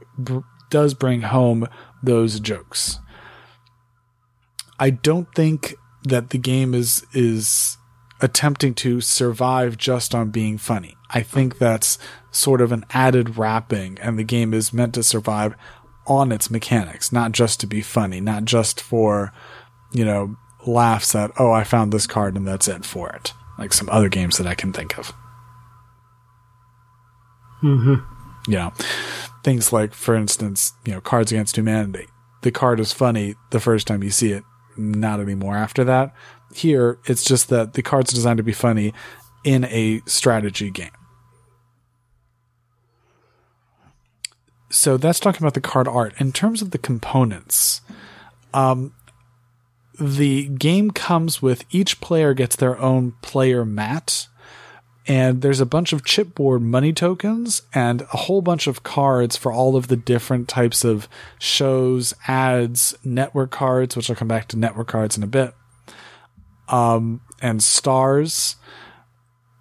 does bring home those jokes. I don't think that the game is attempting to survive just on being funny. I think that's sort of an added wrapping, and the game is meant to survive on its mechanics, not just to be funny, not just for, you know, laughs at, oh, I found this card and that's it for it, like some other games that I can think of. Mm-hmm. You know, things like, for instance, you know, Cards Against Humanity. The card is funny the first time you see it, not anymore after that. Here, it's just that the card's designed to be funny in a strategy game. So that's talking about the card art. In terms of the components, the game comes with each player gets their own player mat. And there's a bunch of chipboard money tokens and a whole bunch of cards for all of the different types of shows, ads, network cards, which I'll come back to network cards in a bit, and stars.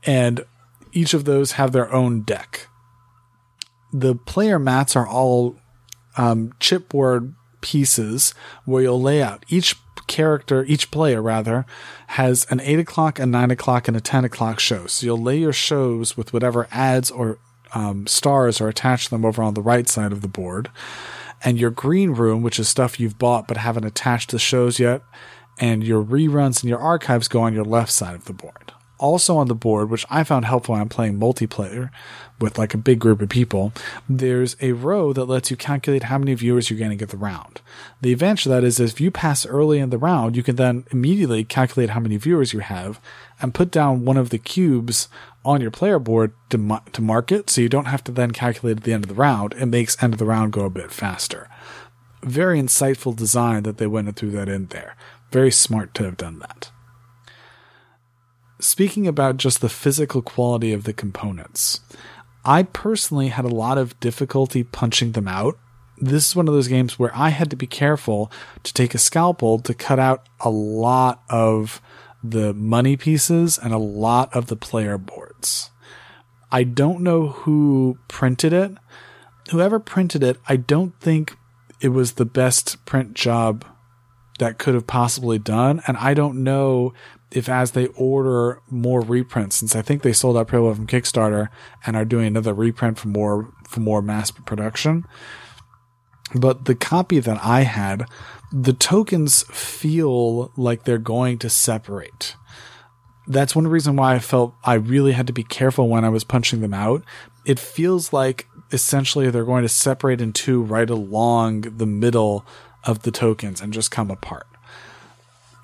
And each of those have their own deck. The player mats are all chipboard pieces where you'll lay out each player has an 8 o'clock, a 9 o'clock, and a 10 o'clock show. So you'll lay your shows with whatever ads or stars are attached to them over on the right side of the board, and your green room, which is stuff you've bought but haven't attached to shows yet, and your reruns and your archives go on your left side of the board. Also on the board, which I found helpful when I'm playing multiplayer with like a big group of people, there's a row that lets you calculate how many viewers you're going to get the round. The advantage of that is if you pass early in the round, you can then immediately calculate how many viewers you have and put down one of the cubes on your player board to mark it, so you don't have to then calculate at the end of the round. It makes end of the round go a bit faster. Very insightful design that they went through that in there. Very smart to have done that. Speaking about just the physical quality of the components, I personally had a lot of difficulty punching them out. This is one of those games where I had to be careful to take a scalpel to cut out a lot of the money pieces and a lot of the player boards. I don't know who printed it. Whoever printed it, I don't think it was the best print job that could have possibly done, and I don't know if as they order more reprints, since I think they sold out pretty well from Kickstarter and are doing another reprint for more mass production. But the copy that I had, the tokens feel like they're going to separate. That's one reason why I felt I really had to be careful when I was punching them out. It feels like essentially they're going to separate in two right along the middle of the tokens and just come apart.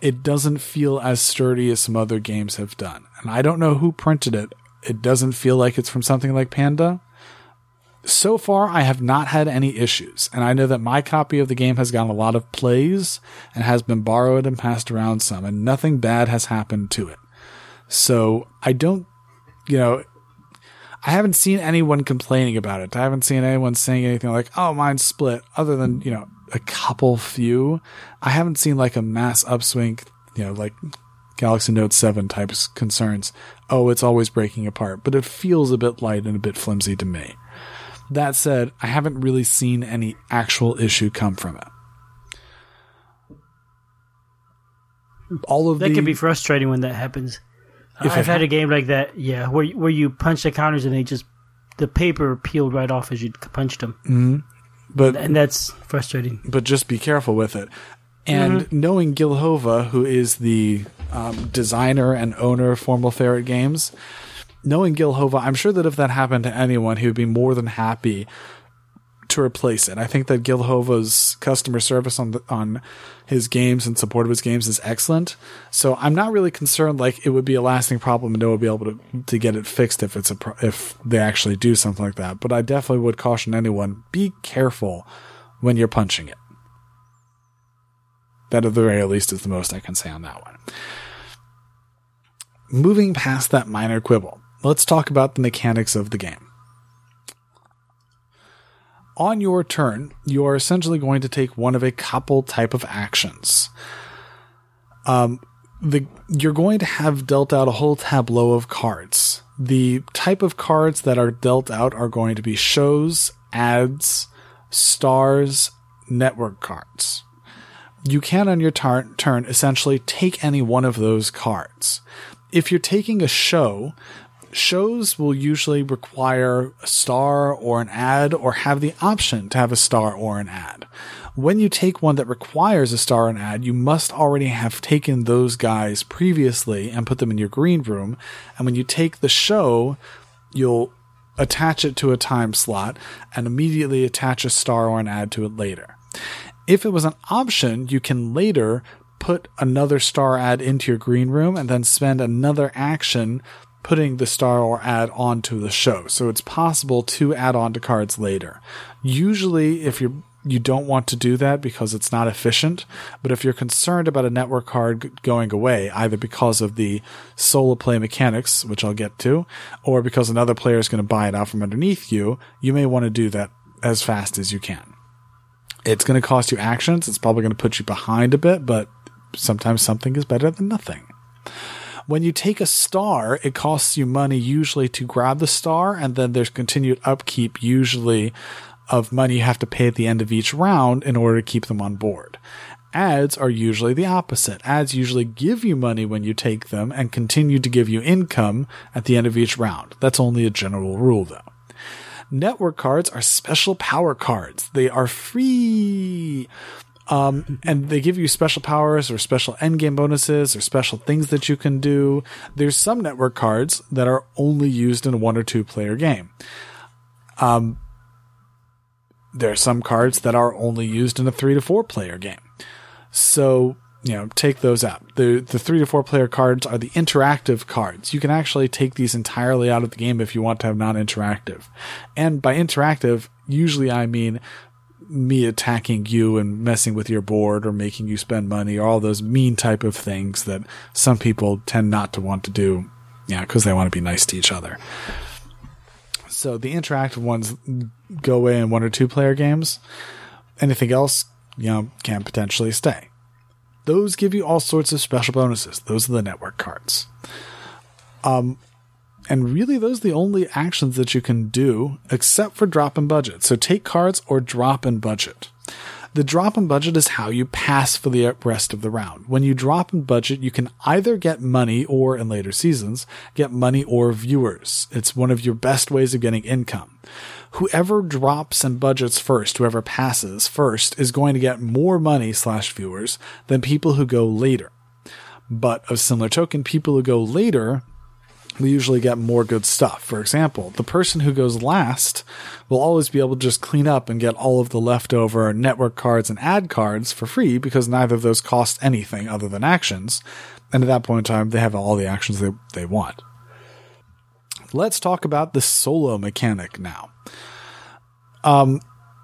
It doesn't feel as sturdy as some other games have done. And I don't know who printed it. It doesn't feel like it's from something like Panda. So far, I have not had any issues. And I know that my copy of the game has gotten a lot of plays and has been borrowed and passed around some. And nothing bad has happened to it. So I haven't seen anyone complaining about it. I haven't seen anyone saying anything like, oh, mine's split. Other than, a couple few. I haven't seen like a mass upswing, like Galaxy Note 7 types concerns. Oh, it's always breaking apart, but it feels a bit light and a bit flimsy to me. That said, I haven't really seen any actual issue come from it. That can be frustrating when that happens. I've had a game like that, where you punch the counters and the paper peeled right off as you punched them. Mm-hmm. And that's frustrating. But just be careful with it. And knowing Gil Hova, who is the designer and owner of Formal Ferret Games, knowing Gil Hova, I'm sure that if that happened to anyone, he would be more than happy to replace it. I think that Gil Hova's customer service on his games and support of his games is excellent. So I'm not really concerned like it would be a lasting problem and no one would be able to get it fixed if it's if they actually do something like that. But I definitely would caution anyone, be careful when you're punching it. That at the very least is the most I can say on that one. Moving past that minor quibble, let's talk about the mechanics of the game. On your turn, you are essentially going to take one of a couple type of actions. You're going to have dealt out a whole tableau of cards. The type of cards that are dealt out are going to be shows, ads, stars, network cards. You can, on your turn, essentially take any one of those cards. If you're taking a show, shows will usually require a star or an ad or have the option to have a star or an ad. When you take one that requires a star or an ad, you must already have taken those guys previously and put them in your green room. And when you take the show, you'll attach it to a time slot and immediately attach a star or an ad to it later. If it was an option, you can later put another star ad into your green room and then spend another action putting the star or add on to the show. So it's possible to add on to cards later. Usually, if you don't want to do that because it's not efficient, but if you're concerned about a network card going away, either because of the solo play mechanics, which I'll get to, or because another player is going to buy it out from underneath you, you may want to do that as fast as you can. It's going to cost you actions. It's probably going to put you behind a bit, but sometimes something is better than nothing. When you take a star, it costs you money usually to grab the star, and then there's continued upkeep usually of money you have to pay at the end of each round in order to keep them on board. Ads are usually the opposite. Ads usually give you money when you take them and continue to give you income at the end of each round. That's only a general rule, though. Network cards are special power cards. They are free. And they give you special powers or special endgame bonuses or special things that you can do. There's some network cards that are only used in a one or two player game. There are some cards that are only used in a 3 to 4 player game. So, you know, take those out. The 3 to 4 player cards are the interactive cards. You can actually take these entirely out of the game if you want to have non-interactive. And by interactive, usually I mean me attacking you and messing with your board or making you spend money or all those mean type of things that some people tend not to want to do, because they want to be nice to each other. So the interactive ones go away in 1 or 2 player games. Anything else, can potentially stay. Those give you all sorts of special bonuses. Those are the network cards. And really, those are the only actions that you can do, except for drop and budget. So take cards or drop and budget. The drop and budget is how you pass for the rest of the round. When you drop and budget, you can either get money or, in later seasons, get money or viewers. It's one of your best ways of getting income. Whoever drops and budgets first, whoever passes first, is going to get more money/viewers than people who go later. But of similar token, people who go later we usually get more good stuff. For example, the person who goes last will always be able to just clean up and get all of the leftover network cards and ad cards for free because neither of those cost anything other than actions. And at that point in time, they have all the actions they want. Let's talk about the solo mechanic now.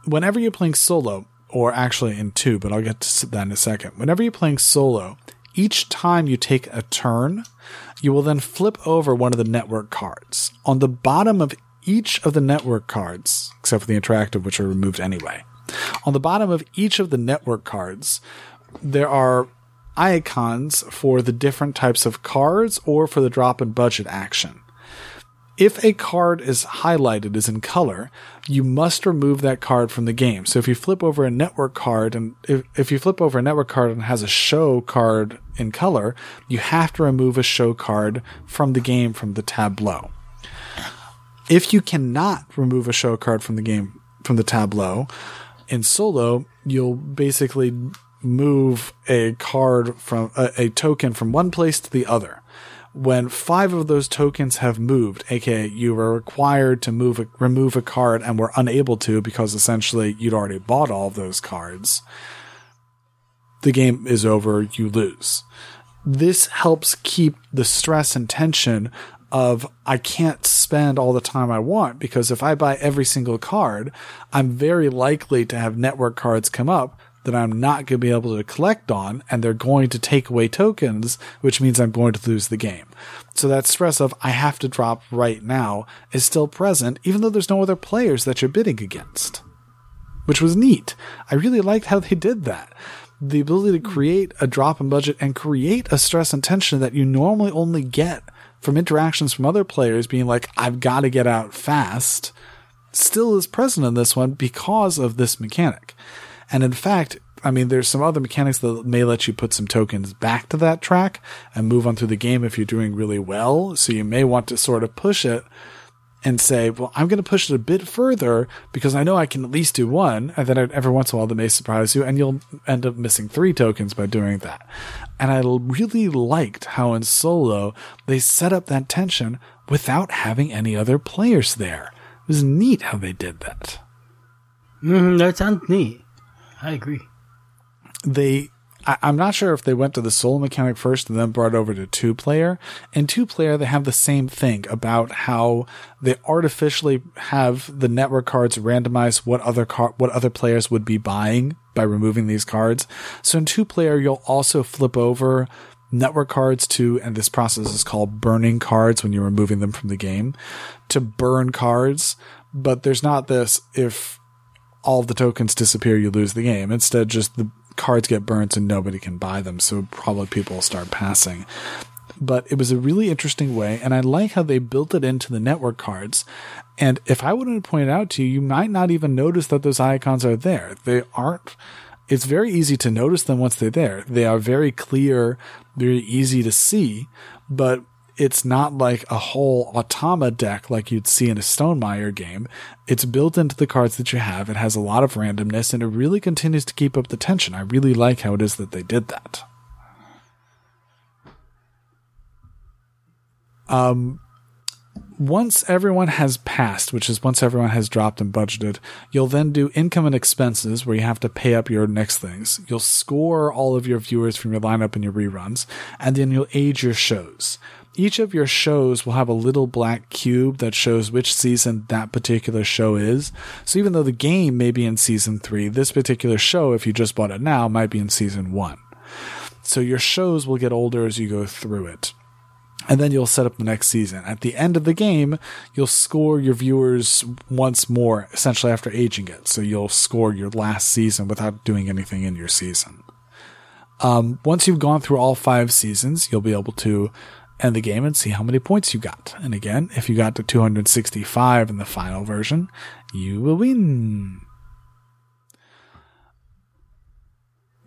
Whenever you're playing solo, or actually in 2, but I'll get to that in a second. Whenever you're playing solo, each time you take a turn, you will then flip over one of the network cards. On the bottom of each of the network cards, except for the interactive, which are removed anyway, on the bottom of each of the network cards, there are icons for the different types of cards or for the drop and budget action. If a card is highlighted, is in color, you must remove that card from the game. So if you flip over a network card and if you flip over a network card and has a show card in color, you have to remove a show card from the game from the tableau. If you cannot remove a show card from the game from the tableau, in solo, you'll basically move a card from a token from one place to the other. When 5 of those tokens have moved, aka you were required to remove a card and were unable to because essentially you'd already bought all of those cards, the game is over, you lose. This helps keep the stress and tension of I can't spend all the time I want because if I buy every single card, I'm very likely to have network cards come up that I'm not going to be able to collect on, and they're going to take away tokens, which means I'm going to lose the game. So that stress of I have to drop right now is still present, even though there's no other players that you're bidding against, which was neat. I really liked how they did that. The ability to create a drop in budget and create a stress and tension that you normally only get from interactions from other players being like, I've got to get out fast, still is present in this one because of this mechanic. And in fact, I mean, there's some other mechanics that may let you put some tokens back to that track and move on through the game if you're doing really well. So you may want to sort of push it and say, well, I'm going to push it a bit further because I know I can at least do one. And then every once in a while, that may surprise you and you'll end up missing 3 tokens by doing that. And I really liked how in solo, they set up that tension without having any other players there. It was neat how they did that. That sounds neat. I agree. I'm not sure if they went to the solo mechanic first and then brought over to 2-player. In 2-player, they have the same thing about how they artificially have the network cards randomize what other players would be buying by removing these cards. So in 2-player, you'll also flip over network cards to, and this process is called burning cards when you're removing them from the game, to burn cards. But there's not this if all the tokens disappear, you lose the game. Instead, just the cards get burnt and nobody can buy them, so probably people will start passing. But it was a really interesting way, and I like how they built it into the network cards. And if I wouldn't point it out to you, you might not even notice that those icons are there. They aren't. It's very easy to notice them once they're there. They are very clear, very easy to see, but it's not like a whole Automa deck like you'd see in a Stonemeyer game. It's built into the cards that you have. It has a lot of randomness, and it really continues to keep up the tension. I really like how it is that they did that. Once everyone has passed, which is once everyone has dropped and budgeted, you'll then do income and expenses, where you have to pay up your next things. You'll score all of your viewers from your lineup and your reruns, and then you'll age your shows. Each of your shows will have a little black cube that shows which season that particular show is. So even though the game may be in season 3, this particular show, if you just bought it now, might be in season 1. So your shows will get older as you go through it. And then you'll set up the next season. At the end of the game, you'll score your viewers once more, essentially after aging it. So you'll score your last season without doing anything in your season. Once you've gone through all 5 seasons, you'll be able to end the game and see how many points you got. And again, if you got to 265 in the final version, you will win.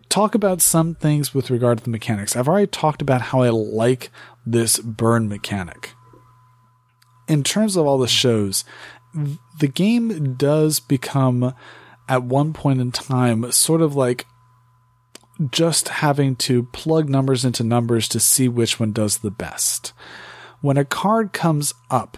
Talk about some things with regard to the mechanics. I've already talked about how I like this burn mechanic. In terms of all the shows, the game does become, at one point in time, sort of like just having to plug numbers into numbers to see which one does the best. When a card comes up,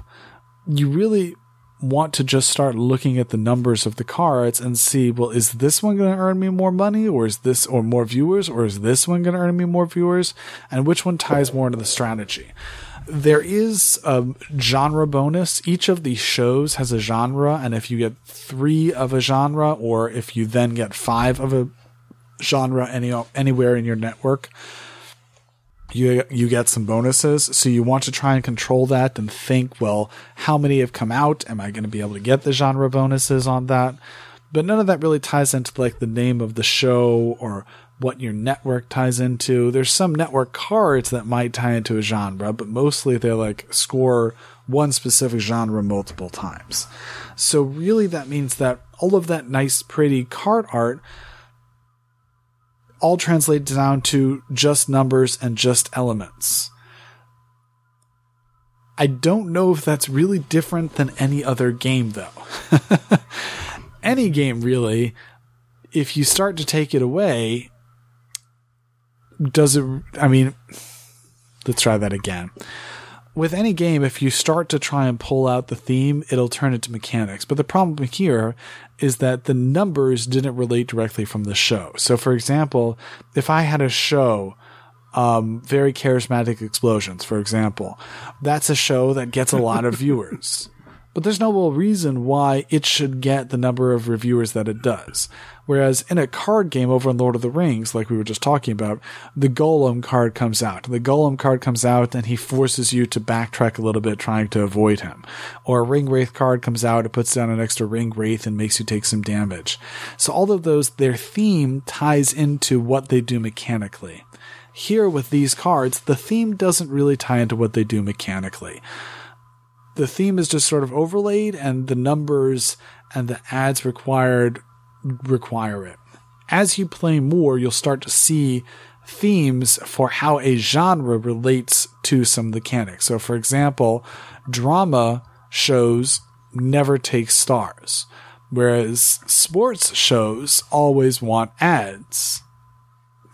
you really want to just start looking at the numbers of the cards and see, well, is this one going to earn me more money, or is this, or more viewers, or is this one going to earn me more viewers, and which one ties more into the strategy. There is a genre bonus. Each of these shows has a genre, and if you get 3 of a genre, or if you then get 5 of a genre anywhere in your network, you get some bonuses. So you want to try and control that and think, well, how many have come out? Am I going to be able to get the genre bonuses on that? But none of that really ties into like the name of the show or what your network ties into. There's some network cards that might tie into a genre, but mostly they're like score one specific genre multiple times. So really that means that all of that nice, pretty card art all translate down to just numbers and just elements. I don't know if that's really different than any other game, though. Any game, really, if you start to take it away, does it... I mean, let's try that again. With any game, if you start to try and pull out the theme, it'll turn into mechanics. But the problem here is that the numbers didn't relate directly from the show. So, for example, if I had a show, Very Charismatic Explosions, for example, that's a show that gets a lot of viewers. But there's no real reason why it should get the number of reviewers that it does. Whereas in a card game over in Lord of the Rings, like we were just talking about, the Golem card comes out. The Golem card comes out and he forces you to backtrack a little bit trying to avoid him. Or a Ringwraith card comes out, it puts down an extra Ringwraith and makes you take some damage. So all of those, their theme ties into what they do mechanically. Here with these cards, the theme doesn't really tie into what they do mechanically. The theme is just sort of overlaid, and the numbers and the ads required require it. As you play more, you'll start to see themes for how a genre relates to some mechanics. So, for example, drama shows never take stars, whereas sports shows always want ads.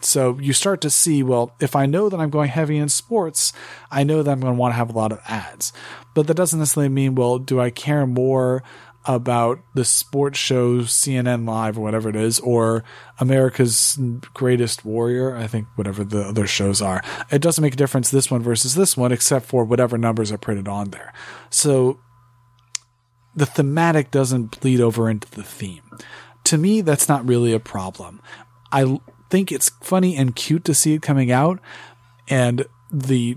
So you start to see, well, if I know that I'm going heavy in sports, I know that I'm going to want to have a lot of ads. But that doesn't necessarily mean, well, do I care more about the sports show CNN Live or whatever it is, or America's Greatest Warrior, I think, whatever the other shows are. It doesn't make a difference this one versus this one, except for whatever numbers are printed on there. So the thematic doesn't bleed over into the theme. To me, that's not really a problem. I think it's funny and cute to see it coming out, and the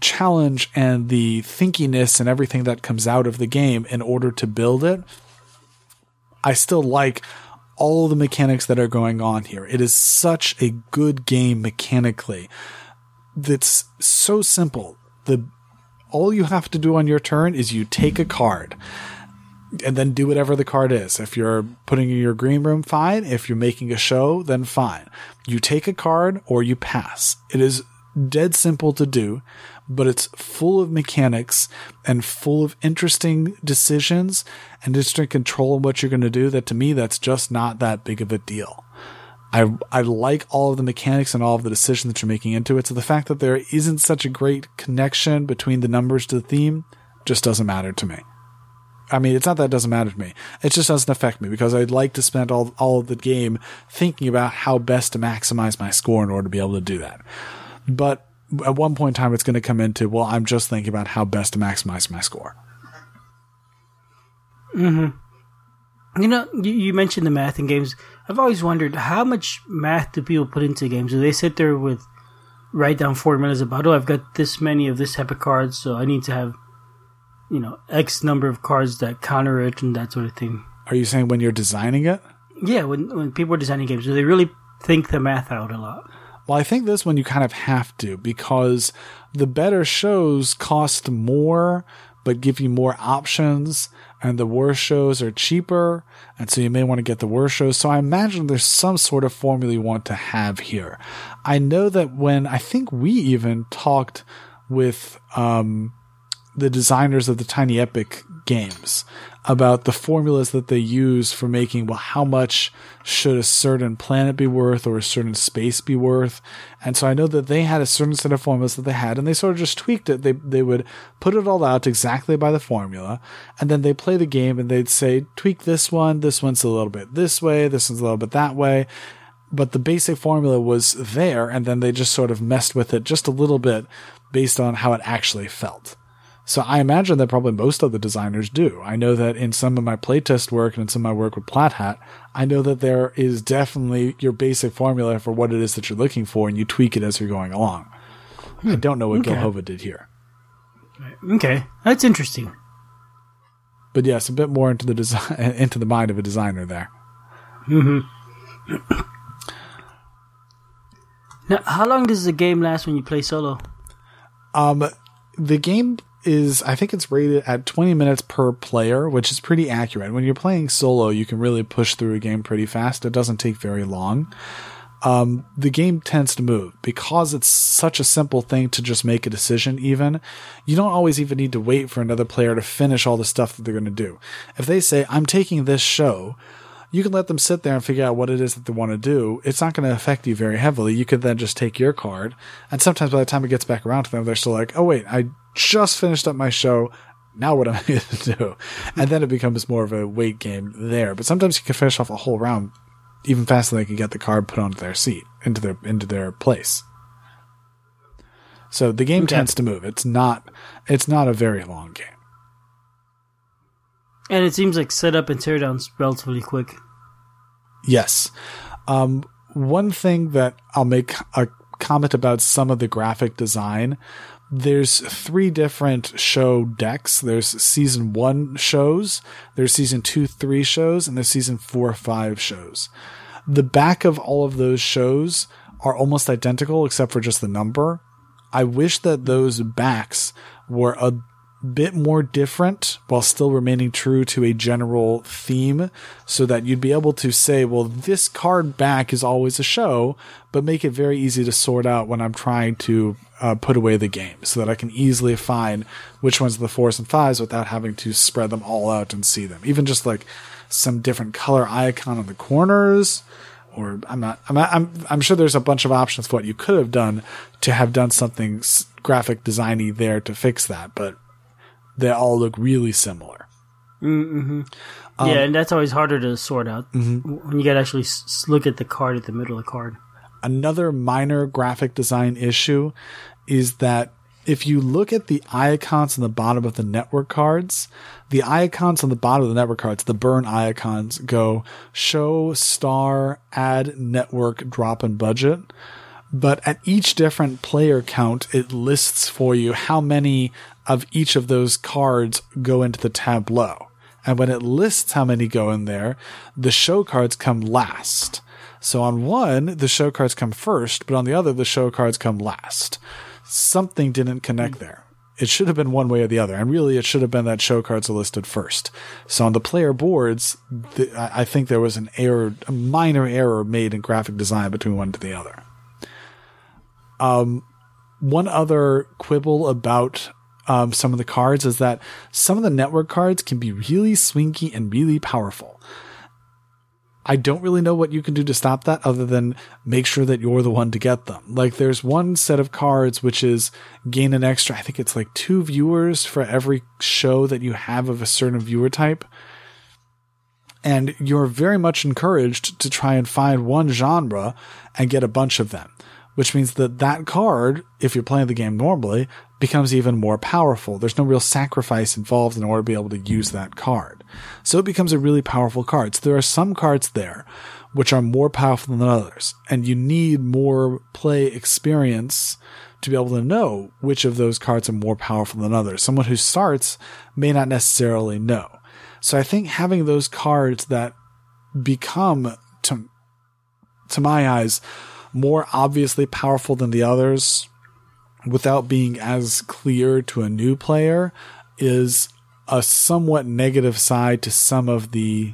challenge and the thinkiness and everything that comes out of the game in order to build it. I still like all the mechanics that are going on here. It is such a good game mechanically. That's so simple. All you have to do on your turn is you take a card and then do whatever the card is. If you're putting in your green room, fine. If you're making a show, then fine. You take a card or you pass. It is dead simple to do, but it's full of mechanics and full of interesting decisions and interesting control in what you're going to do, that to me, that's just not that big of a deal. I like all of the mechanics and all of the decisions that you're making into it. So the fact that there isn't such a great connection between the numbers to the theme just doesn't matter to me. I mean, it's not that it doesn't matter to me. It just doesn't affect me, because I'd like to spend all of the game thinking about how best to maximize my score in order to be able to do that. But at one point in time, it's going to come into, well, I'm just thinking about how best to maximize my score. Mm-hmm. You know, you mentioned the math in games. I've always wondered, how much math do people put into games? Do they sit there with, write down formulas about, oh, I've got this many of this type of cards, so I need to have, you know, X number of cards that counter it and that sort of thing. Are you saying when you're designing it? Yeah, when people are designing games, do they really think the math out a lot? Well, I think this one you kind of have to, because the better shows cost more but give you more options, and the worse shows are cheaper, and so you may want to get the worse shows. So I imagine there's some sort of formula you want to have here. I know that when, I think we even talked with the designers of the Tiny Epic games about the formulas that they use for making, well, how much should a certain planet be worth or a certain space be worth? And so I know that they had a certain set of formulas that they had, and they sort of just tweaked it. They would put it all out exactly by the formula, and then they play the game and they'd say, tweak this one's a little bit this way, this one's a little bit that way. But the basic formula was there, and then they just sort of messed with it just a little bit based on how it actually felt. So I imagine that probably most of the designers do. I know that in some of my playtest work and in some of my work with Plat Hat, I know that there is definitely your basic formula for what it is that you're looking for, and you tweak it as you're going along. I don't know what Gil Hova did here. Okay, that's interesting. But yes, a bit more into the design, into the mind of a designer there. Mm-hmm. Now, how long does the game last when you play solo? The game is, I think it's rated at 20 minutes per player, which is pretty accurate. When you're playing solo, you can really push through a game pretty fast. It doesn't take very long. The game tends to move because it's such a simple thing to just make a decision. Even you don't always even need to wait for another player to finish all the stuff that they're going to do. If they say, I'm taking this show, you can let them sit there and figure out what it is that they want to do. It's not going to affect you very heavily. You could then just take your card. And sometimes by the time it gets back around to them, they're still like, oh, wait, I just finished up my show. Now what am I going to do? And then it becomes more of a wait game there. But sometimes you can finish off a whole round even faster than they can get the card put onto their seat, into their place. So the game tends to move. It's not a very long game. And it seems like setup and teardown's relatively quick. Yes. One thing that I'll make a comment about, some of the graphic design. There's three different show decks. There's season 1 shows, there's season 2, 3 shows, and there's season 4, 5 shows. The back of all of those shows are almost identical except for just the number. I wish that those backs were a bit more different while still remaining true to a general theme, so that you'd be able to say, well, this card back is always a show, but make it very easy to sort out when I'm trying to put away the game, so that I can easily find which ones are the 4s and 5s without having to spread them all out and see them. Even just like some different color icon on the corners, or I'm sure there's a bunch of options for what you could have done to have done something graphic designy there to fix that, but they all look really similar. Mm-hmm. Yeah, and that's always harder to sort out when you got to actually look at the card at the middle of the card. Another minor graphic design issue is that if you look at the icons on the bottom of the network cards, the burn icons go show, star, add, network, drop, and budget. But at each different player count, it lists for you how many of each of those cards go into the tableau. And when it lists how many go in there, the show cards come last. So on one, the show cards come first, but on the other, the show cards come last. Something didn't connect there. It should have been one way or the other. And really, it should have been that show cards are listed first. So on the player boards, I think there was an error, a minor error made in graphic design between one to the other. One other quibble about some of the cards is that some of the network cards can be really swinky and really powerful. I don't really know what you can do to stop that other than make sure that you're the one to get them. Like, there's one set of cards which is gain an extra, I think it's like 2 viewers for every show that you have of a certain viewer type. And you're very much encouraged to try and find one genre and get a bunch of them, which means that that card, if you're playing the game normally, becomes even more powerful. There's no real sacrifice involved in order to be able to use that card. So it becomes a really powerful card. So there are some cards there which are more powerful than others, and you need more play experience to be able to know which of those cards are more powerful than others. Someone who starts may not necessarily know. So I think having those cards that become, to my eyes, more obviously powerful than the others without being as clear to a new player is a somewhat negative side to some of the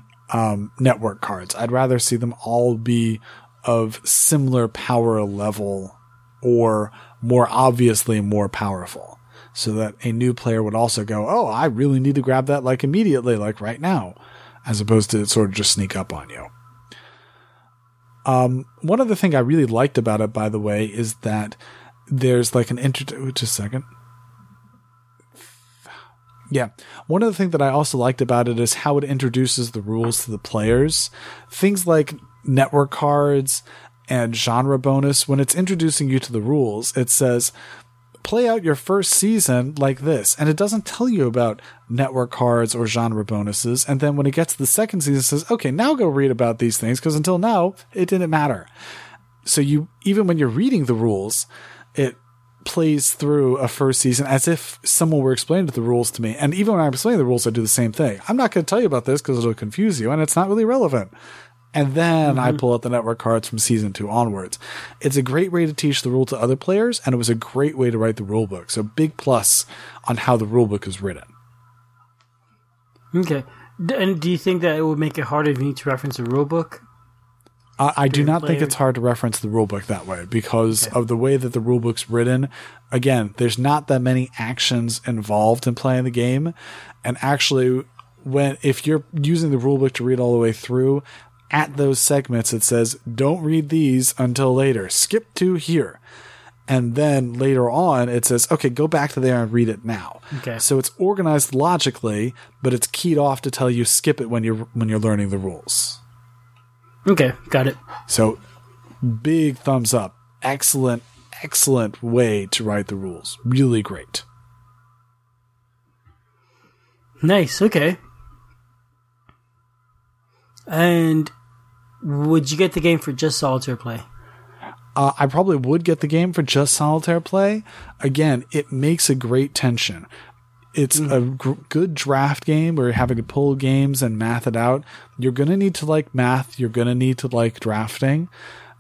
network cards. I'd rather see them all be of similar power level or more obviously more powerful, so that a new player would also go, oh, I really need to grab that like immediately, like right now, as opposed to sort of just sneak up on you. One other thing I really liked about it, by the way, is that there's like an one other thing that I also liked about it is how it introduces the rules to the players. Things like network cards and genre bonus, when it's introducing you to the rules, it says play out your first season like this, and it doesn't tell you about network cards or genre bonuses. And then when it gets to the second season, it says, okay, now go read about these things, because until now, it didn't matter. So you, even when you're reading the rules, it plays through a first season as if someone were explaining the rules to me. And even when I'm explaining the rules, I do the same thing. I'm not going to tell you about this because it'll confuse you, and it's not really relevant. And then I pull out the network cards from season 2 onwards. It's a great way to teach the rule to other players, and it was a great way to write the rule book. So big plus on how the rule book is written. Okay. And do you think that it would make it harder if you need to reference the rule book? I do not think it's hard to reference the rule book that way because of the way that the rule book's written. Again, there's not that many actions involved in playing the game. And actually, if you're using the rule book to read all the way through, at those segments, it says, don't read these until later. Skip to here. And then later on, it says, okay, go back to there and read it now. Okay. So it's organized logically, but it's keyed off to tell you skip it when you're learning the rules. Okay, got it. So big thumbs up. Excellent, excellent way to write the rules. Really great. Nice, okay. And would you get the game for just solitaire play? I probably would get the game for just solitaire play. Again, it makes a great tension. It's a good draft game where you're having to pull games and math it out. You're going to need to like math. You're going to need to like drafting.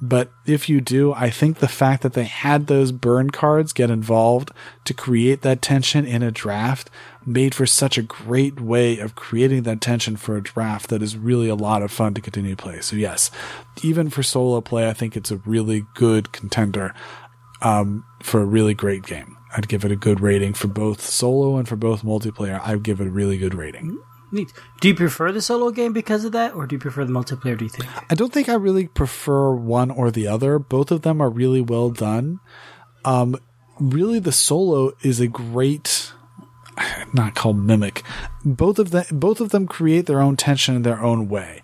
But if you do, I think the fact that they had those burn cards get involved to create that tension in a draft made for such a great way of creating that tension for a draft that is really a lot of fun to continue to play. So yes, even for solo play, I think it's a really good contender for a really great game. I'd give it a good rating for both solo and for both multiplayer. I'd give it a really good rating. Neat. Do you prefer the solo game because of that, or do you prefer the multiplayer, do you think? I don't think I really prefer one or the other. Both of them are really well done. Really, the solo is a great... not called mimic. Both of them create their own tension in their own way.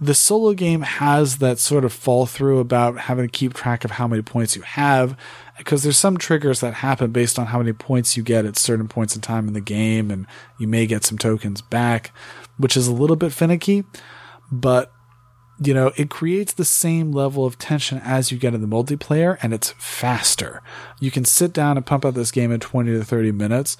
The solo game has that sort of fall through about having to keep track of how many points you have, because there's some triggers that happen based on how many points you get at certain points in time in the game, and you may get some tokens back, which is a little bit finicky, but you know, it creates the same level of tension as you get in the multiplayer, and it's faster. You can sit down and pump out this game in 20 to 30 minutes,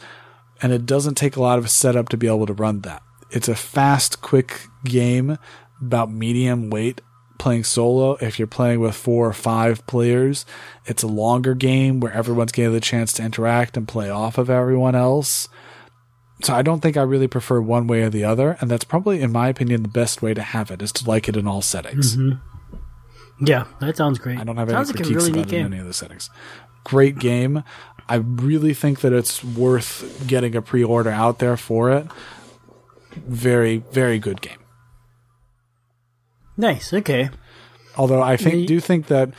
and it doesn't take a lot of setup to be able to run that. It's a fast, quick game, about medium weight, playing solo. If you're playing with 4 or 5 players, it's a longer game where everyone's getting the chance to interact and play off of everyone else. So I don't think I really prefer one way or the other, and that's probably, in my opinion, the best way to have it, is to like it in all settings. Mm-hmm. Yeah, that sounds great. I don't have any critiques about it in any of the settings. great game. I really think that it's worth getting a pre-order out there for it. Very, very good game. Nice. Okay. Although I do think that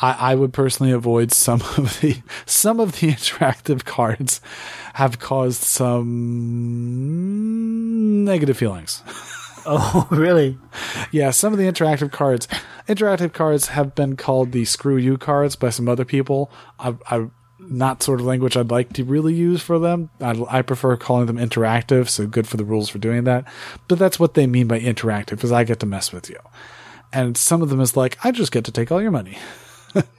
I would personally avoid some of the interactive cards have caused some negative feelings. Oh, really? Yeah, some of the interactive cards have been called the screw you cards by some other people. Not sort of language I'd like to really use for them. I prefer calling them interactive, so good for the rules for doing that. But that's what they mean by interactive, is I get to mess with you. And some of them is like, I just get to take all your money.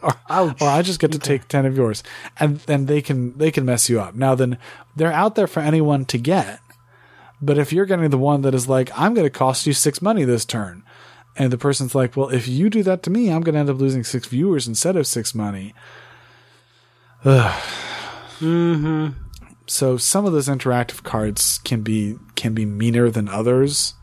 or I just get to take 10 of yours. And they can mess you up. Now then, they're out there for anyone to get. But if you're getting the one that is like, I'm going to cost you 6 money this turn. And the person's like, well, if you do that to me, I'm going to end up losing 6 viewers instead of 6 money. Mm-hmm. So some of those interactive cards can be meaner than others.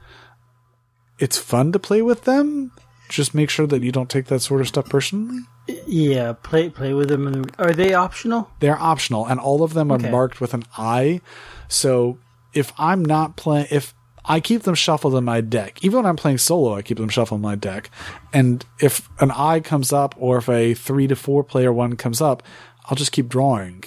It's fun to play with them. Just make sure that you don't take that sort of stuff personally. Yeah, play with them. Are they optional? They're optional, and all of them are marked with an I. So if I'm not playing, if I keep them shuffled in my deck, even when I'm playing solo, I keep them shuffled in my deck. And if an I comes up, or if a 3 to 4 player one comes up, I'll just keep drawing.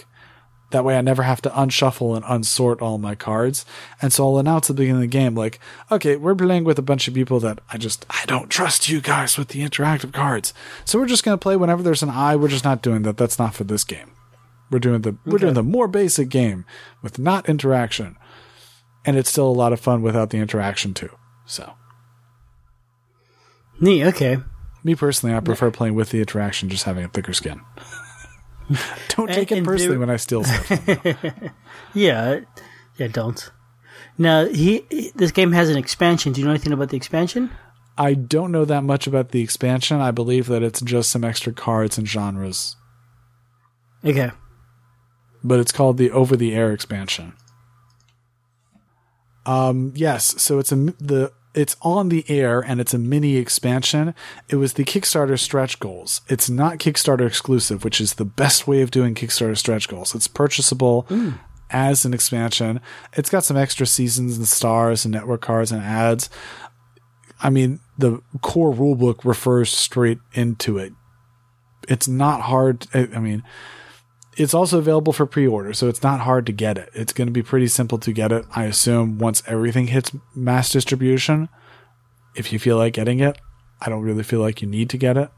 That way I never have to unshuffle and unsort all my cards. And so I'll announce at the beginning of the game, like, okay, we're playing with a bunch of people that I don't trust you guys with the interactive cards. So we're just going to play whenever there's an I. We're just not doing that. That's not for this game. We're doing the more basic game with not interaction. And it's still a lot of fun without the interaction too. So. Neat. Okay. Me personally, I prefer playing with the interaction, just having a thicker skin. Don't take it personally when I steal stuff. Yeah, don't. Now, this game has an expansion. Do you know anything about the expansion? I don't know that much about the expansion. I believe that it's just some extra cards and genres. Okay. But it's called the Over the Air expansion. Yes, so it's on the air, and it's a mini expansion. It was the Kickstarter stretch goals. It's not Kickstarter exclusive, which is the best way of doing Kickstarter stretch goals. It's purchasable as an expansion. It's got some extra seasons and stars and network cards and ads. I mean, the core rulebook refers straight into it. It's not hard. I mean, it's also available for pre-order, so it's not hard to get it. It's going to be pretty simple to get it, I assume, once everything hits mass distribution. If you feel like getting it, I don't really feel like you need to get it.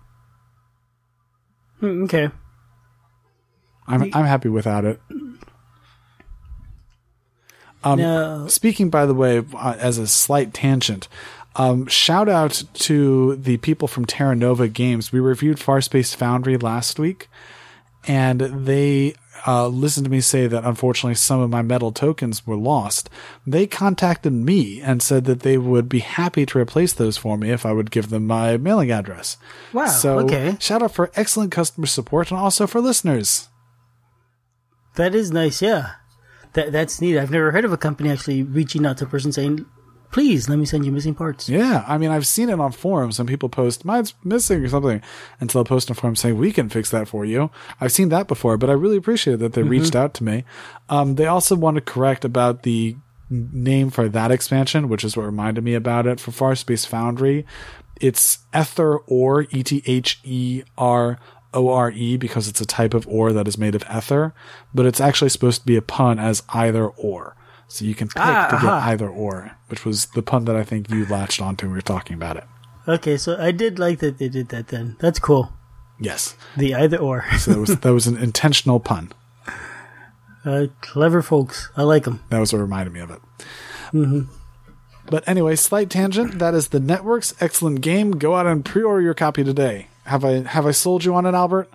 Okay. I'm happy without it. Speaking, by the way, as a slight tangent, shout out to the people from Terra Nova Games. We reviewed Farspace Foundry last week. And they listened to me say that, unfortunately, some of my metal tokens were lost. They contacted me and said that they would be happy to replace those for me if I would give them my mailing address. Wow, so, okay. Shout out for excellent customer support and also for listeners. That is nice, yeah. That's neat. I've never heard of a company actually reaching out to a person saying, please, let me send you missing parts. Yeah. I mean, I've seen it on forums and people post, mine's missing or something. And so they'll post on forums saying, we can fix that for you. I've seen that before, but I really appreciate that they reached out to me. They also want to correct about the name for that expansion, which is what reminded me about it. For Farspace Foundry, it's Ether Ore, ETHERORE, because it's a type of ore that is made of ether, but it's actually supposed to be a pun as either or. So you can pick to get either or, which was the pun that I think you latched onto when we were talking about it. Okay, so I did like that they did that then. That's cool. Yes. The either or. So that was an intentional pun. Clever folks. I like them. That was what reminded me of it. Mm-hmm. But anyway, slight tangent. That is The Networks. Excellent game. Go out and pre-order your copy today. Have I sold you on it, Albert?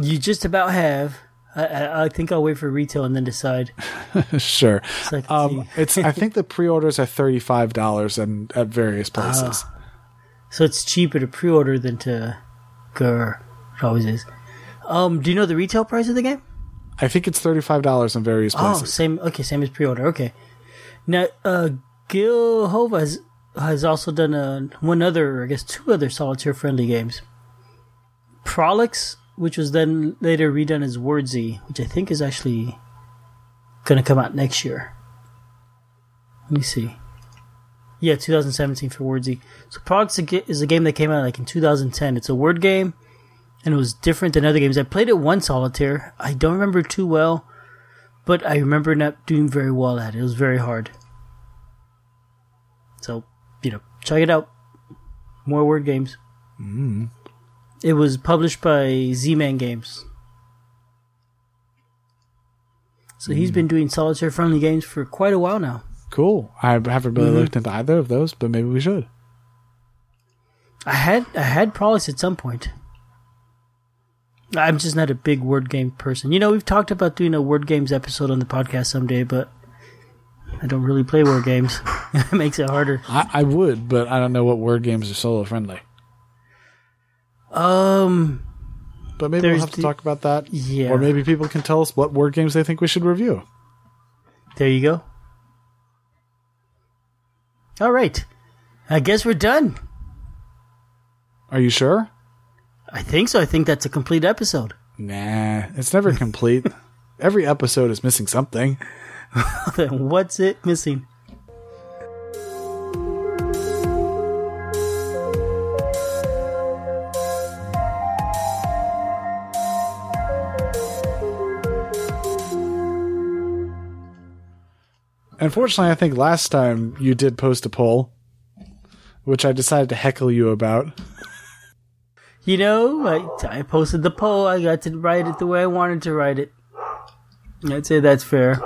You just about have. I think I'll wait for retail and then decide. Sure. So I think the pre-orders are $35 and at various places. So it's cheaper to pre-order than to go. It always is. Do you know the retail price of the game? I think it's $35 in various places. Oh, same. Okay, same as pre-order. Okay. Now, Gil Hova has also done 2 other solitaire-friendly games. Prolix which was then later redone as Wordsy, which I think is actually going to come out next year. Let me see. Yeah, 2017 for Wordsy. So Progs is a game that came out like in 2010. It's a word game, and it was different than other games. I played it one solitaire. I don't remember too well, but I remember not doing very well at it. It was very hard. So, you know, check it out. More word games. Mm. It was published by Z-Man Games. So he's been doing solitaire-friendly games for quite a while now. Cool. I haven't really looked into either of those, but maybe we should. I had Prolix at some point. I'm just not a big word game person. You know, we've talked about doing a word games episode on the podcast someday, but I don't really play word games. It makes it harder. I would, but I don't know what word games are solo-friendly. But maybe we'll have to talk about that. Yeah. Or maybe people can tell us what word games they think we should review. There you go. All right. I guess we're done. Are you sure? I think so. I think that's a complete episode. Nah, it's never complete. Every episode is missing something. Then what's it missing? Unfortunately, I think last time you did post a poll, which I decided to heckle you about. You know, I posted the poll. I got to write it the way I wanted to write it. I'd say that's fair.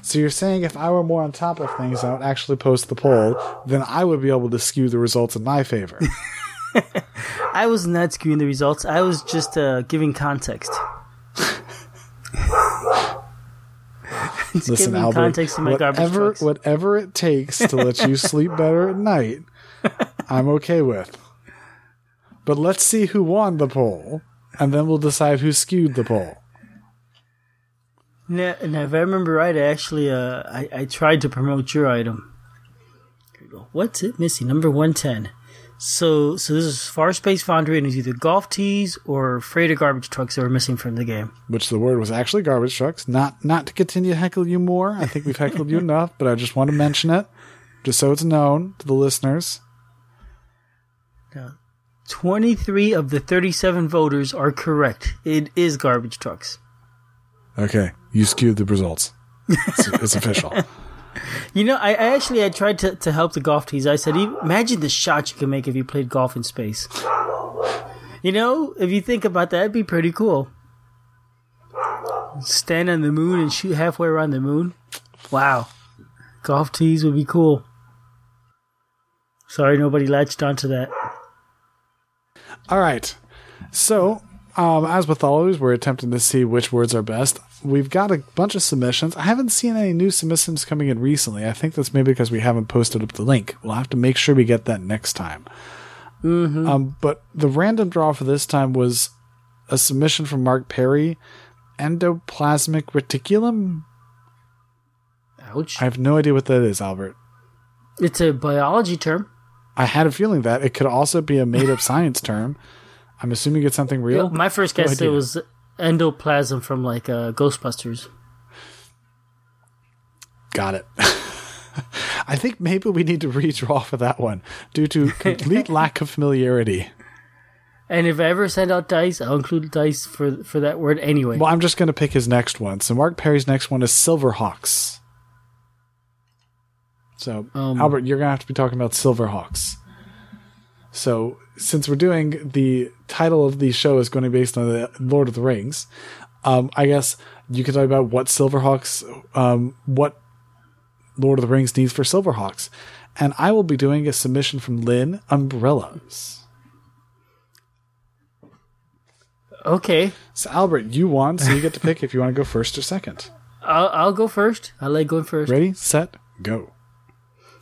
So you're saying if I were more on top of things, I would actually post the poll, then I would be able to skew the results in my favor. I was not skewing the results. I was just giving context. Listen, Albert, whatever it takes to let you sleep better at night, I'm okay with. But let's see who won the poll, and then we'll decide who skewed the poll. Now, if I remember right, I actually I tried to promote your item. Here we go. What's it missing? Number 110. So this is Farspace Foundry, and it's either golf tees or freighter garbage trucks that were missing from the game. Which the word was actually garbage trucks. Not to continue to heckle you more. I think we've heckled you enough, but I just want to mention it, just so it's known to the listeners. Now, 23 of the 37 voters are correct. It is garbage trucks. Okay, you skewed the results. It's official. You know, I tried to help the golf tees. I said, imagine the shots you can make if you played golf in space. You know, if you think about that, it'd be pretty cool. Stand on the moon and shoot halfway around the moon. Wow. Golf tees would be cool. Sorry nobody latched onto that. All right. So, as with always, we're attempting to see which words are best. We've got a bunch of submissions. I haven't seen any new submissions coming in recently. I think that's maybe because we haven't posted up the link. We'll have to make sure we get that next time. Mm-hmm. But the random draw for this time was a submission from Mark Perry, Endoplasmic Reticulum. Ouch. I have no idea what that is, Albert. It's a biology term. I had a feeling that. It could also be a made-up science term. I'm assuming it's something real. My first guess it was endoplasm from like Ghostbusters. Got it. I think maybe we need to redraw for that one due to complete lack of familiarity. And if I ever send out dice, I'll include dice for that word anyway. Well, I'm just going to pick his next one. So Mark Perry's next one is Silverhawks. So Albert, you're going to have to be talking about Silverhawks. So since we're doing the title of the show is going to be based on the Lord of the Rings, I guess you could talk about what Silverhawks, what Lord of the Rings needs for Silverhawks. And I will be doing a submission from Lynn, Umbrellas. Okay. So Albert, you won, so you get to pick if you want to go first or second. I'll go first. I like going first. Ready, set, go.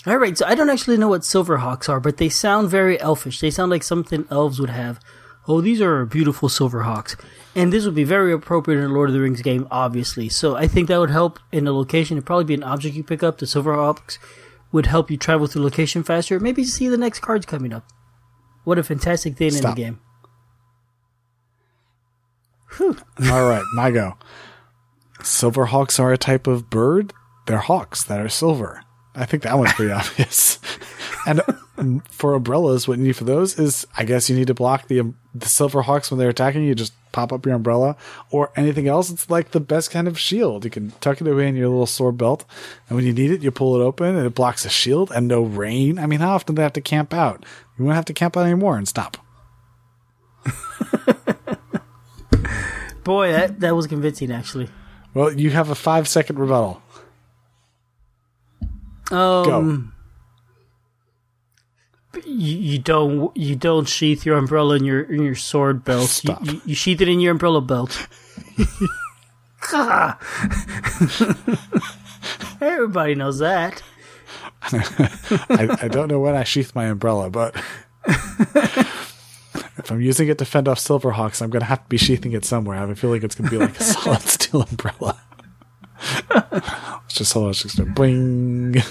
All right, so I don't actually know what Silverhawks are, but they sound very elfish. They sound like something elves would have. Oh, these are beautiful Silverhawks. And this would be very appropriate in a Lord of the Rings game, obviously. So I think that would help in the location. It'd probably be an object you pick up. The Silverhawks would help you travel through location faster. Maybe see the next cards coming up. What a fantastic thing. Stop. In the game. Whew. All right, my go. Silverhawks are a type of bird. They're hawks that are silver. I think that one's pretty obvious. And for umbrellas, what you need for those is, I guess you need to block the Silverhawks when they're attacking you. Just pop up your umbrella or anything else. It's like the best kind of shield. You can tuck it away in your little sword belt, and when you need it, you pull it open, and it blocks a shield and no rain. I mean, how often do they have to camp out? You won't have to camp out anymore and stop. Boy, that was convincing, actually. Well, you have a 5-second rebuttal. Go. You don't sheath your umbrella in your sword belt. Stop. You sheath it in your umbrella belt. Everybody knows that. I don't know when I sheath my umbrella, but if I'm using it to fend off Silverhawks, I'm going to have to be sheathing it somewhere. I have a feeling it's going to be like a solid steel umbrella. Let's just hold on. Just boing.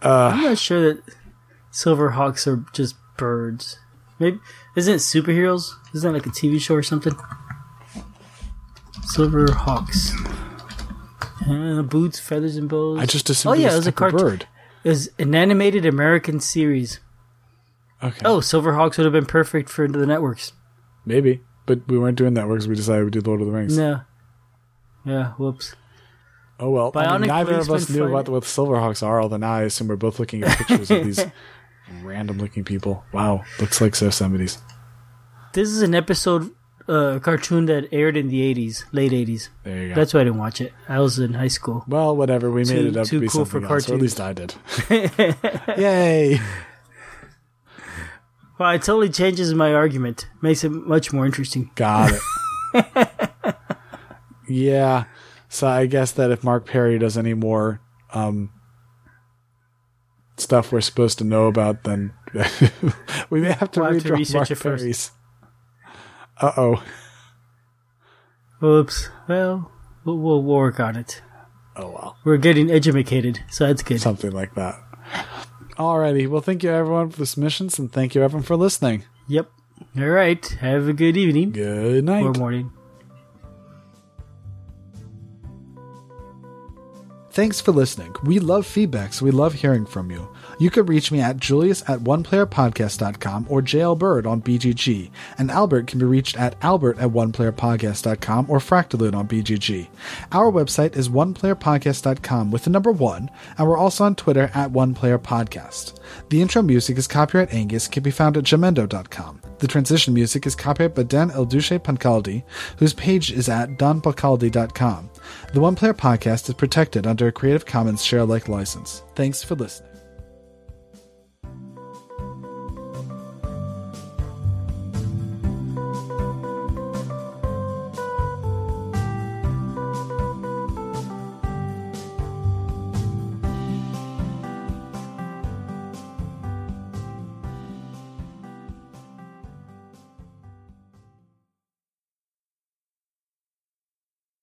I'm not sure that Silverhawks are just birds. Maybe isn't it superheroes? Isn't that like a TV show or something? Silverhawks, boots, feathers, and bows. I just assumed. Oh yeah, it was a cartoon. Bird. It was an animated American series. Okay. Oh, Silverhawks would have been perfect for the networks. Maybe. But we weren't doing Networks. We decided we'd do Lord of the Rings. No. Yeah, whoops. Oh, well. I mean, neither of us knew about what the Silverhawks are, although now I assume we're both looking at pictures of these random-looking people. Wow, looks like Yosemite's. This is an episode, cartoon that aired in the 80s, late 80s. There you go. That's why I didn't watch it. I was in high school. Well, whatever. We made it up to be something else, or at least I did. Yay! Wow, it totally changes my argument. Makes it much more interesting. Got it. Yeah. So I guess that if Mark Perry does any more stuff we're supposed to know about, then we may have to redraw Mark Perry's. Uh-oh. Oops. Well, we'll work on it. Oh, well. We're getting edumacated, so that's good. Something like that. Alrighty. Well, thank you everyone for the submissions, and thank you everyone for listening. Yep. All right. Have a good evening. Good night. Or morning. Thanks for listening. We love feedback, so we love hearing from you. You can reach me at julius@oneplayerpodcast.com or jlbird on BGG, and Albert can be reached at albert@oneplayerpodcast.com or Fractaloon on BGG. Our website is oneplayerpodcast.com with the number 1, and we're also on Twitter at oneplayerpodcast. The intro music is copyright Angus, can be found at jamendo.com. The transition music is copyright by Dan Elduche Pancaldi, whose page is at donpancaldi.com. The One Player Podcast is protected under a Creative Commons share-alike license. Thanks for listening.